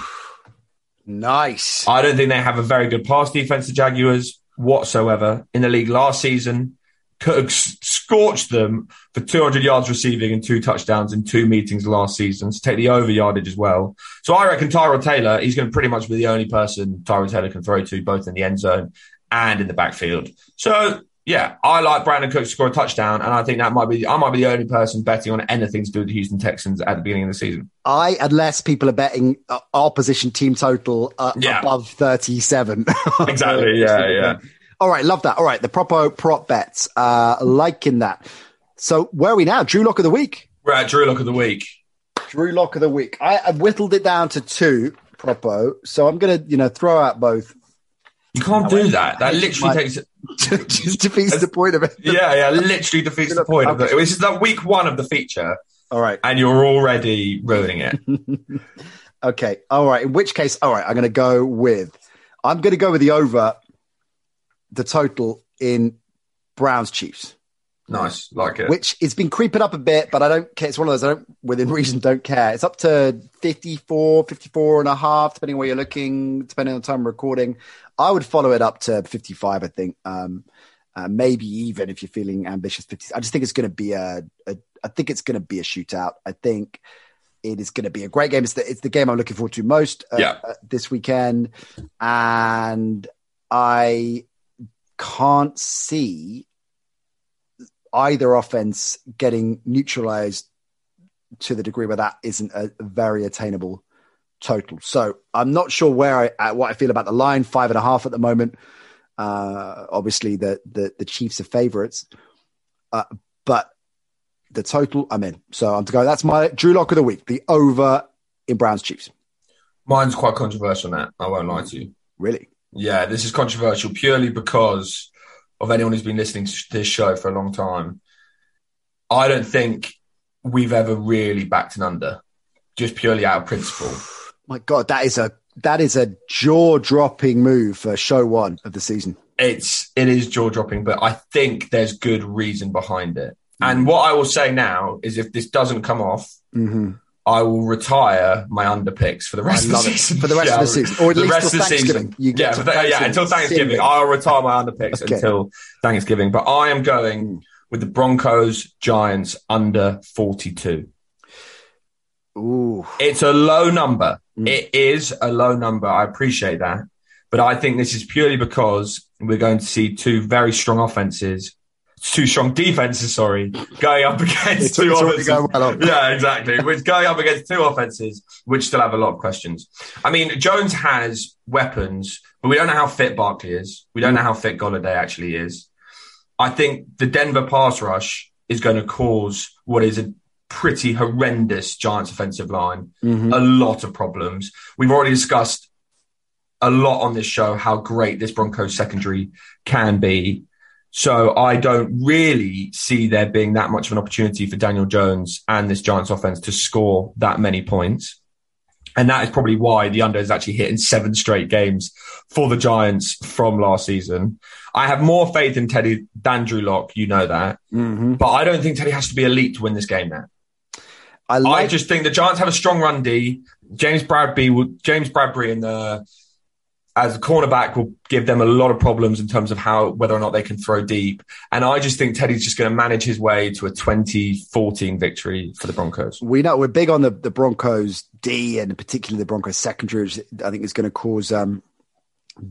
Nice. I don't think they have a very good pass defense, the Jaguars, whatsoever. In the league last season, Cooks scorched them for two hundred yards receiving and two touchdowns in two meetings last season. So take the over yardage as well. So I reckon Tyrod Taylor, he's going to pretty much be the only person Tyrod Taylor can throw to, both in the end zone and in the backfield. So... yeah, I like Brandon Cooks to score a touchdown, and I think that might be I might be the only person betting on anything to do with the Houston Texans at the beginning of the season. I, unless people are betting uh, our position team total uh, yeah. above thirty-seven. Exactly, yeah, yeah. All right, love that. All right, the proper prop bets, uh, liking that. So where are we now? Drew Lock of the Week. We're at Drew Lock of the Week. Drew Lock of the Week. I, I whittled it down to two, propo, so I'm going to you know throw out both. You can't no, do that. That literally my, takes... just defeats the point of it. Yeah, yeah, literally defeats the point of it. This is like week one of the feature. All right. And you're already ruining it. Okay. All right. In which case, all right, I'm going to go with... I'm going to go with the over, the total in Browns Chiefs. Nice. Like it. Which it's been creeping up a bit, but I don't care. It's one of those I don't, within reason, don't care. It's up to fifty-four, fifty-four and a half, depending on where you're looking, depending on the time of recording. I would follow it up to fifty-five, I think. Um, uh, maybe even if you're feeling ambitious, fifty. I just think it's going to be a, a. I think it's going to be a shootout. I think it is going to be a great game. It's the it's the game I'm looking forward to most uh, yeah. uh, this weekend, and I can't see either offense getting neutralized to the degree where that isn't a very attainable total. So I'm not sure where I what I feel about the line, five and a half at the moment. Uh, obviously, the, the the Chiefs are favourites, uh, but the total I'm in. So I'm to go. That's my Drew Lock of the Week. The over in Browns Chiefs. Mine's quite controversial, Nat. I won't lie to you. Really? Yeah, this is controversial purely because of anyone who's been listening to this show for a long time. I don't think we've ever really backed an under, just purely out of principle. My God, that is a that is a jaw-dropping move for show one of the season. It's it is jaw-dropping, but I think there's good reason behind it. Mm-hmm. And what I will say now is, if this doesn't come off, mm-hmm. I will retire my under picks for the rest I love of the season. It. For the rest yeah, of the season, or at the least rest till of Thanksgiving. Season. You get yeah, to Thanksgiving. yeah, until Thanksgiving, I'll retire my under picks okay. until Thanksgiving. But I am going with the Broncos Giants under forty-two. Ooh. It's a low number. Mm. It is a low number. I appreciate that. But I think this is purely because we're going to see two very strong offenses, two strong defenses, sorry, going up against two offenses. Well yeah, exactly. We're going up against two offenses, which still have a lot of questions. I mean, Jones has weapons, but we don't know how fit Barkley is. We don't know how fit Golladay actually is. I think the Denver pass rush is going to cause what is a pretty horrendous Giants offensive line. Mm-hmm. A lot of problems. We've already discussed a lot on this show how great this Broncos secondary can be. So I don't really see there being that much of an opportunity for Daniel Jones and this Giants offense to score that many points. And that is probably why the under is actually hit in seven straight games for the Giants from last season. I have more faith in Teddy than Drew Lock, you know that. Mm-hmm. But I don't think Teddy has to be elite to win this game now. I, like- I just think the Giants have a strong run D. James Bradbury, will, James Bradbury in the... as a cornerback will give them a lot of problems in terms of how, whether or not they can throw deep. And I just think Teddy's just going to manage his way to a twenty fourteen victory for the Broncos. We know we're big on the, the Broncos D and particularly the Broncos secondary, which I think is going to cause um,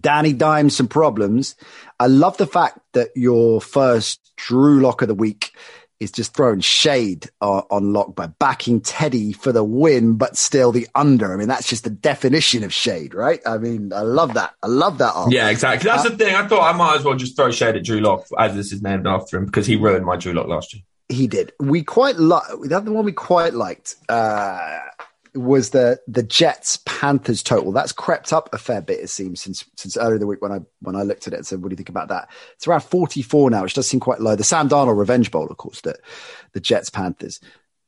Danny Dimes some problems. I love the fact that your first Drew Lock of the week is just throwing shade uh, on Lock by backing Teddy for the win, but still the under. I mean, that's just the definition of shade, right? I mean, I love that. I love that. Arc. Yeah, exactly. That's uh, the thing. I thought I might as well just throw shade at Drew Lock as this is named after him because he ruined my Drew Lock last year. He did. We quite like the other one we quite liked uh, was the the Jets Panthers total. That's crept up a fair bit, it seems, since since earlier in the week when I when I looked at it and said, what do you think about that? It's around forty-four now, which does seem quite low. The Sam Darnold Revenge Bowl, of course, that the Jets Panthers.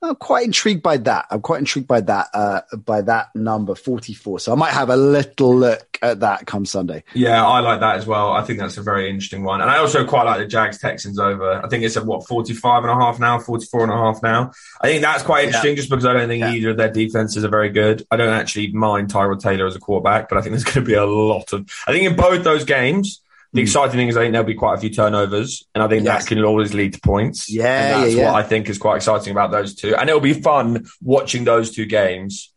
I'm quite intrigued by that. I'm quite intrigued by that uh, by that number forty-four. So I might have a little look at that come Sunday. Yeah, I like that as well. I think that's a very interesting one. And I also quite like the Jags Texans over. I think it's at what, forty-five and a half now, forty-four and a half now. I think that's quite interesting yeah. just because I don't think yeah. either of their defenses are very good. I don't actually mind Tyrod Taylor as a quarterback, but I think there's going to be a lot of, I think in both those games, the exciting thing is I think there'll be quite a few turnovers and I think yes. that can always lead to points. Yeah, and that's yeah, yeah. what I think is quite exciting about those two. And it'll be fun watching those two games,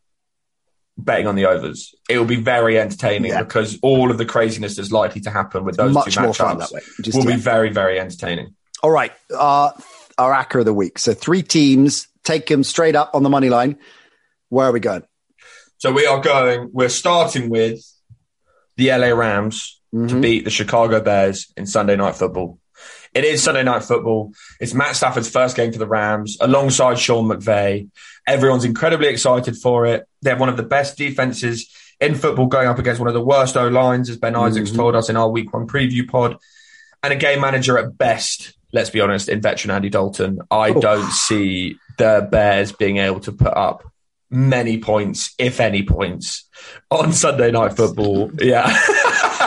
betting on the overs. It'll be very entertaining yeah. because all of the craziness that's likely to happen with those Much two matchups will yeah. be very, very entertaining. All right, uh, our A C C A of the week. So three teams, take them straight up on the money line. Where are we going? So we are going, we're starting with the L A Rams. Mm-hmm. To beat the Chicago Bears in Sunday Night Football. It is Sunday Night Football. It's Matt Stafford's first game for the Rams alongside Sean McVay. Everyone's incredibly excited for it. They have one of the best defenses in football going up against one of the worst O-lines, as Ben Isaacs mm-hmm. told us in our week one preview pod. And a game manager at best, let's be honest, in veteran Andy Dalton. I oh. don't see the Bears being able to put up many points, if any points, on Sunday Night Football. Yeah.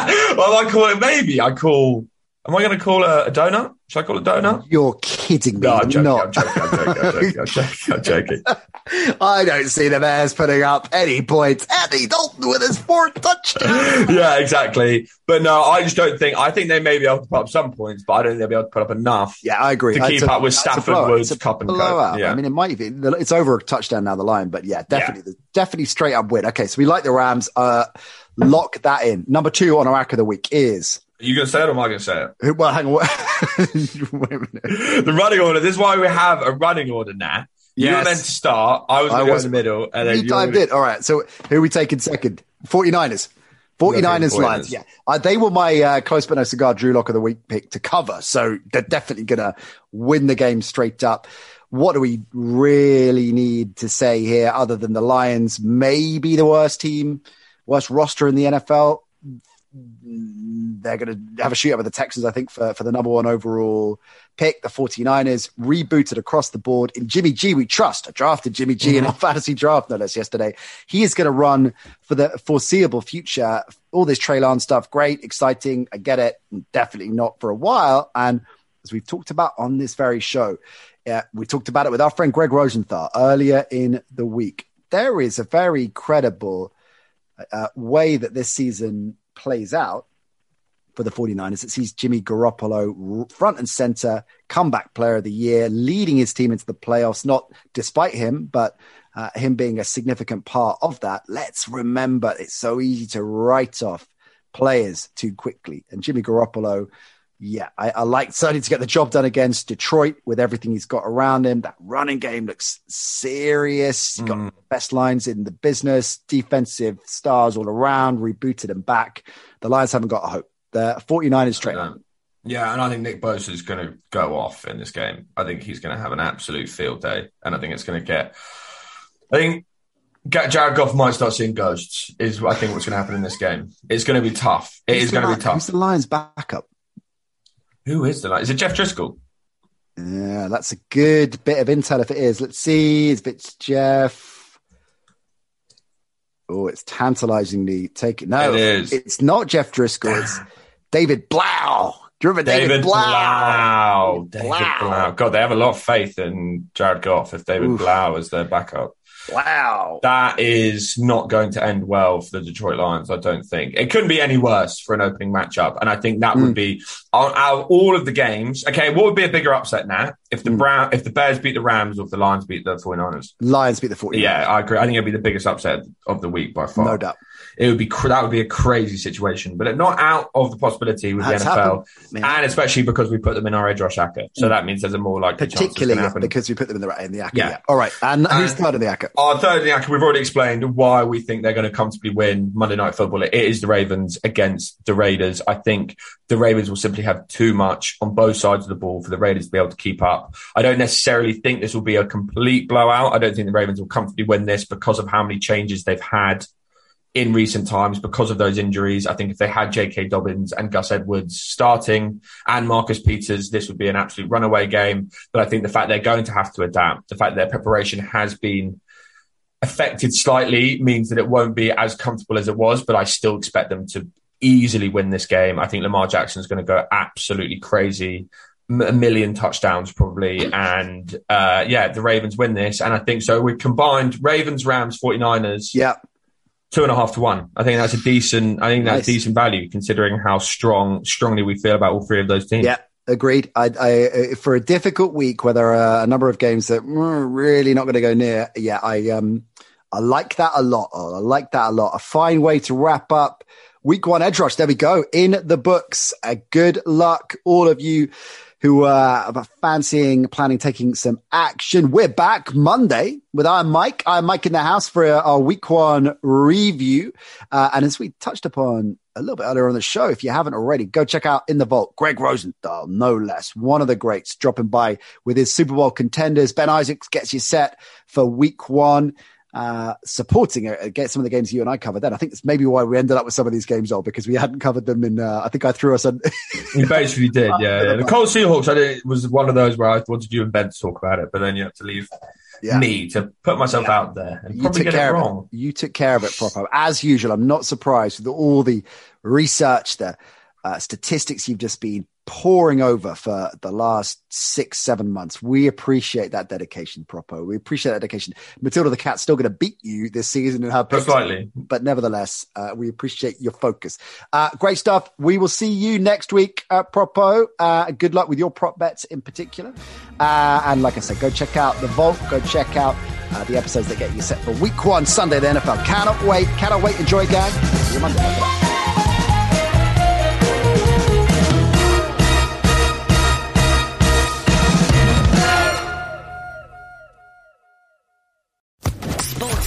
Well, I call it maybe. I call. Am I going to call a, a donut? Should I call it a donut? You're kidding me. No, I'm joking. Not. I'm joking. I'm joking. I'm joking. I'm joking. I'm joking. I don't see the Bears putting up any points. Andy Dalton with his fourth touchdown. Yeah, exactly. But no, I just don't think. I think they may be able to put up some points, but I don't think they'll be able to put up enough. Yeah, I agree. To keep a, up with Stafford, Woods, Cup and Co. Yeah. I mean, it might be. It's over a touchdown down the line, but yeah, definitely, yeah. definitely straight up win. Okay, so we like the Rams. Uh, lock that in. Number two on our A C C A of the week is. Are you going to say it or am I going to say it? Well, hang on. Wait a minute. The running order. This is why we have a running order now. You yes. were meant to start. I was I go in the middle. And then you dived in. All right. So who are we taking second? forty-niners. forty-niners Lions. Yeah. Uh, they were my uh, close but no cigar Drew Lock of the week pick to cover. So they're definitely going to win the game straight up. What do we really need to say here other than the Lions may be the worst team, worst roster in the N F L? They're going to have a shootout with the Texans, I think, for, for the number one overall pick. The forty-niners rebooted across the board. In Jimmy G, we trust. I drafted Jimmy G in our fantasy draft, no less, yesterday. He is going to run for the foreseeable future. All this Trey Lance stuff, great, exciting. I get it. Definitely not for a while. And as we've talked about on this very show, uh, we talked about it with our friend Greg Rosenthal earlier in the week. There is a very credible uh, way that this season plays out for the forty-niners. It sees Jimmy Garoppolo front and center, comeback player of the year, leading his team into the playoffs, not despite him, but uh, him being a significant part of that. Let's remember, it's so easy to write off players too quickly. And Jimmy Garoppolo, yeah, I, I like certainly to get the job done against Detroit with everything he's got around him. That running game looks serious. He's got mm. the best lines in the business, defensive stars all around, rebooted and back. The Lions haven't got a hope. The forty-niners straight. Yeah, and I think Nick Bosa is going to go off in this game. I think he's going to have an absolute field day, and I think it's going to get... I think Jared Goff might start seeing ghosts, is I think what's going to happen in this game. It's going to be tough. It who's is going li- to be tough. Who's the Lions' backup? Who is the Lions? Is it Jeff Driscoll? Yeah, that's a good bit of intel if it is. Let's see if it's Jeff. Oh, it's tantalizingly taken. No, it is. It's not Jeff Driscoll. It's David Blau. Do you remember David, David Blau? Blau. David Blau. Blau. God, they have a lot of faith in Jared Goff if David Oof. Blau is their backup. Wow. That is not going to end well for the Detroit Lions, I don't think. It couldn't be any worse for an opening matchup. And I think that mm. would be, out of all of the games, okay, what would be a bigger upset, Nat? If the mm. Brown, if the Bears beat the Rams or if the Lions beat the 49ers? Lions beat the 49ers. Yeah, I agree. I think it would be the biggest upset of the week by far. No doubt. It would be that would be a crazy situation, but not out of the possibility with that's the N F L, and especially because we put them in our edge rush ACCA. So that means there's a more likely particularly chance because we put them in the in the ACCA. Yeah. yeah. All right, and who's third in the ACCA? Our third in the ACCA. We've already explained why we think they're going to comfortably win Monday Night Football. It is the Ravens against the Raiders. I think the Ravens will simply have too much on both sides of the ball for the Raiders to be able to keep up. I don't necessarily think this will be a complete blowout. I don't think the Ravens will comfortably win this because of how many changes they've had in recent times because of those injuries. I think if they had J K Dobbins and Gus Edwards starting and Marcus Peters, this would be an absolute runaway game. But I think the fact they're going to have to adapt, the fact their preparation has been affected slightly means that it won't be as comfortable as it was, but I still expect them to easily win this game. I think Lamar Jackson is going to go absolutely crazy, a million touchdowns probably. And uh, yeah, the Ravens win this. And I think so we combined Ravens, Rams, 49ers. Yeah. Two and a half to one. I think that's a decent. I think that's nice. decent value considering how strong, strongly we feel about all three of those teams. Yeah, agreed. I, I for a difficult week where there are a number of games that we're really not going to go near. Yeah, I um, I like that a lot. I like that a lot. A fine way to wrap up week one edge rush. There we go. In the books. Uh, good luck, all of you who uh, are fancying, planning, taking some action. We're back Monday with our Mike. I'm Mike in the house for our week one review. Uh, and as we touched upon a little bit earlier on the show, if you haven't already, go check out In the Vault. Greg Rosenthal, no less, one of the greats, dropping by with his Super Bowl contenders. Ben Isaacs gets you set for week one. Uh, supporting it against some of the games you and I covered then. I think it's maybe why we ended up with some of these games all because we hadn't covered them in, uh, I think I threw us on. You basically did, yeah. yeah. The Colts Seahawks, I did, was one of those where I wanted you and Ben to talk about it, but then you had to leave yeah. me to put myself yeah. out there and you probably get it wrong. It. You took care of it proper. As usual, I'm not surprised with all the research, the uh, statistics you've just been pouring over for the last six, seven months. We appreciate that dedication, Propo. We appreciate that dedication. Matilda the Cat's still going to beat you this season in her picks, slightly, but nevertheless, uh, we appreciate your focus. Uh, great stuff. We will see you next week, uh, Propo. Uh, good luck with your prop bets in particular. Uh, and like I said, go check out The Vault. Go check out uh, the episodes that get you set for week one, Sunday, the N F L. Cannot wait. Cannot wait. Enjoy, gang. See you Monday.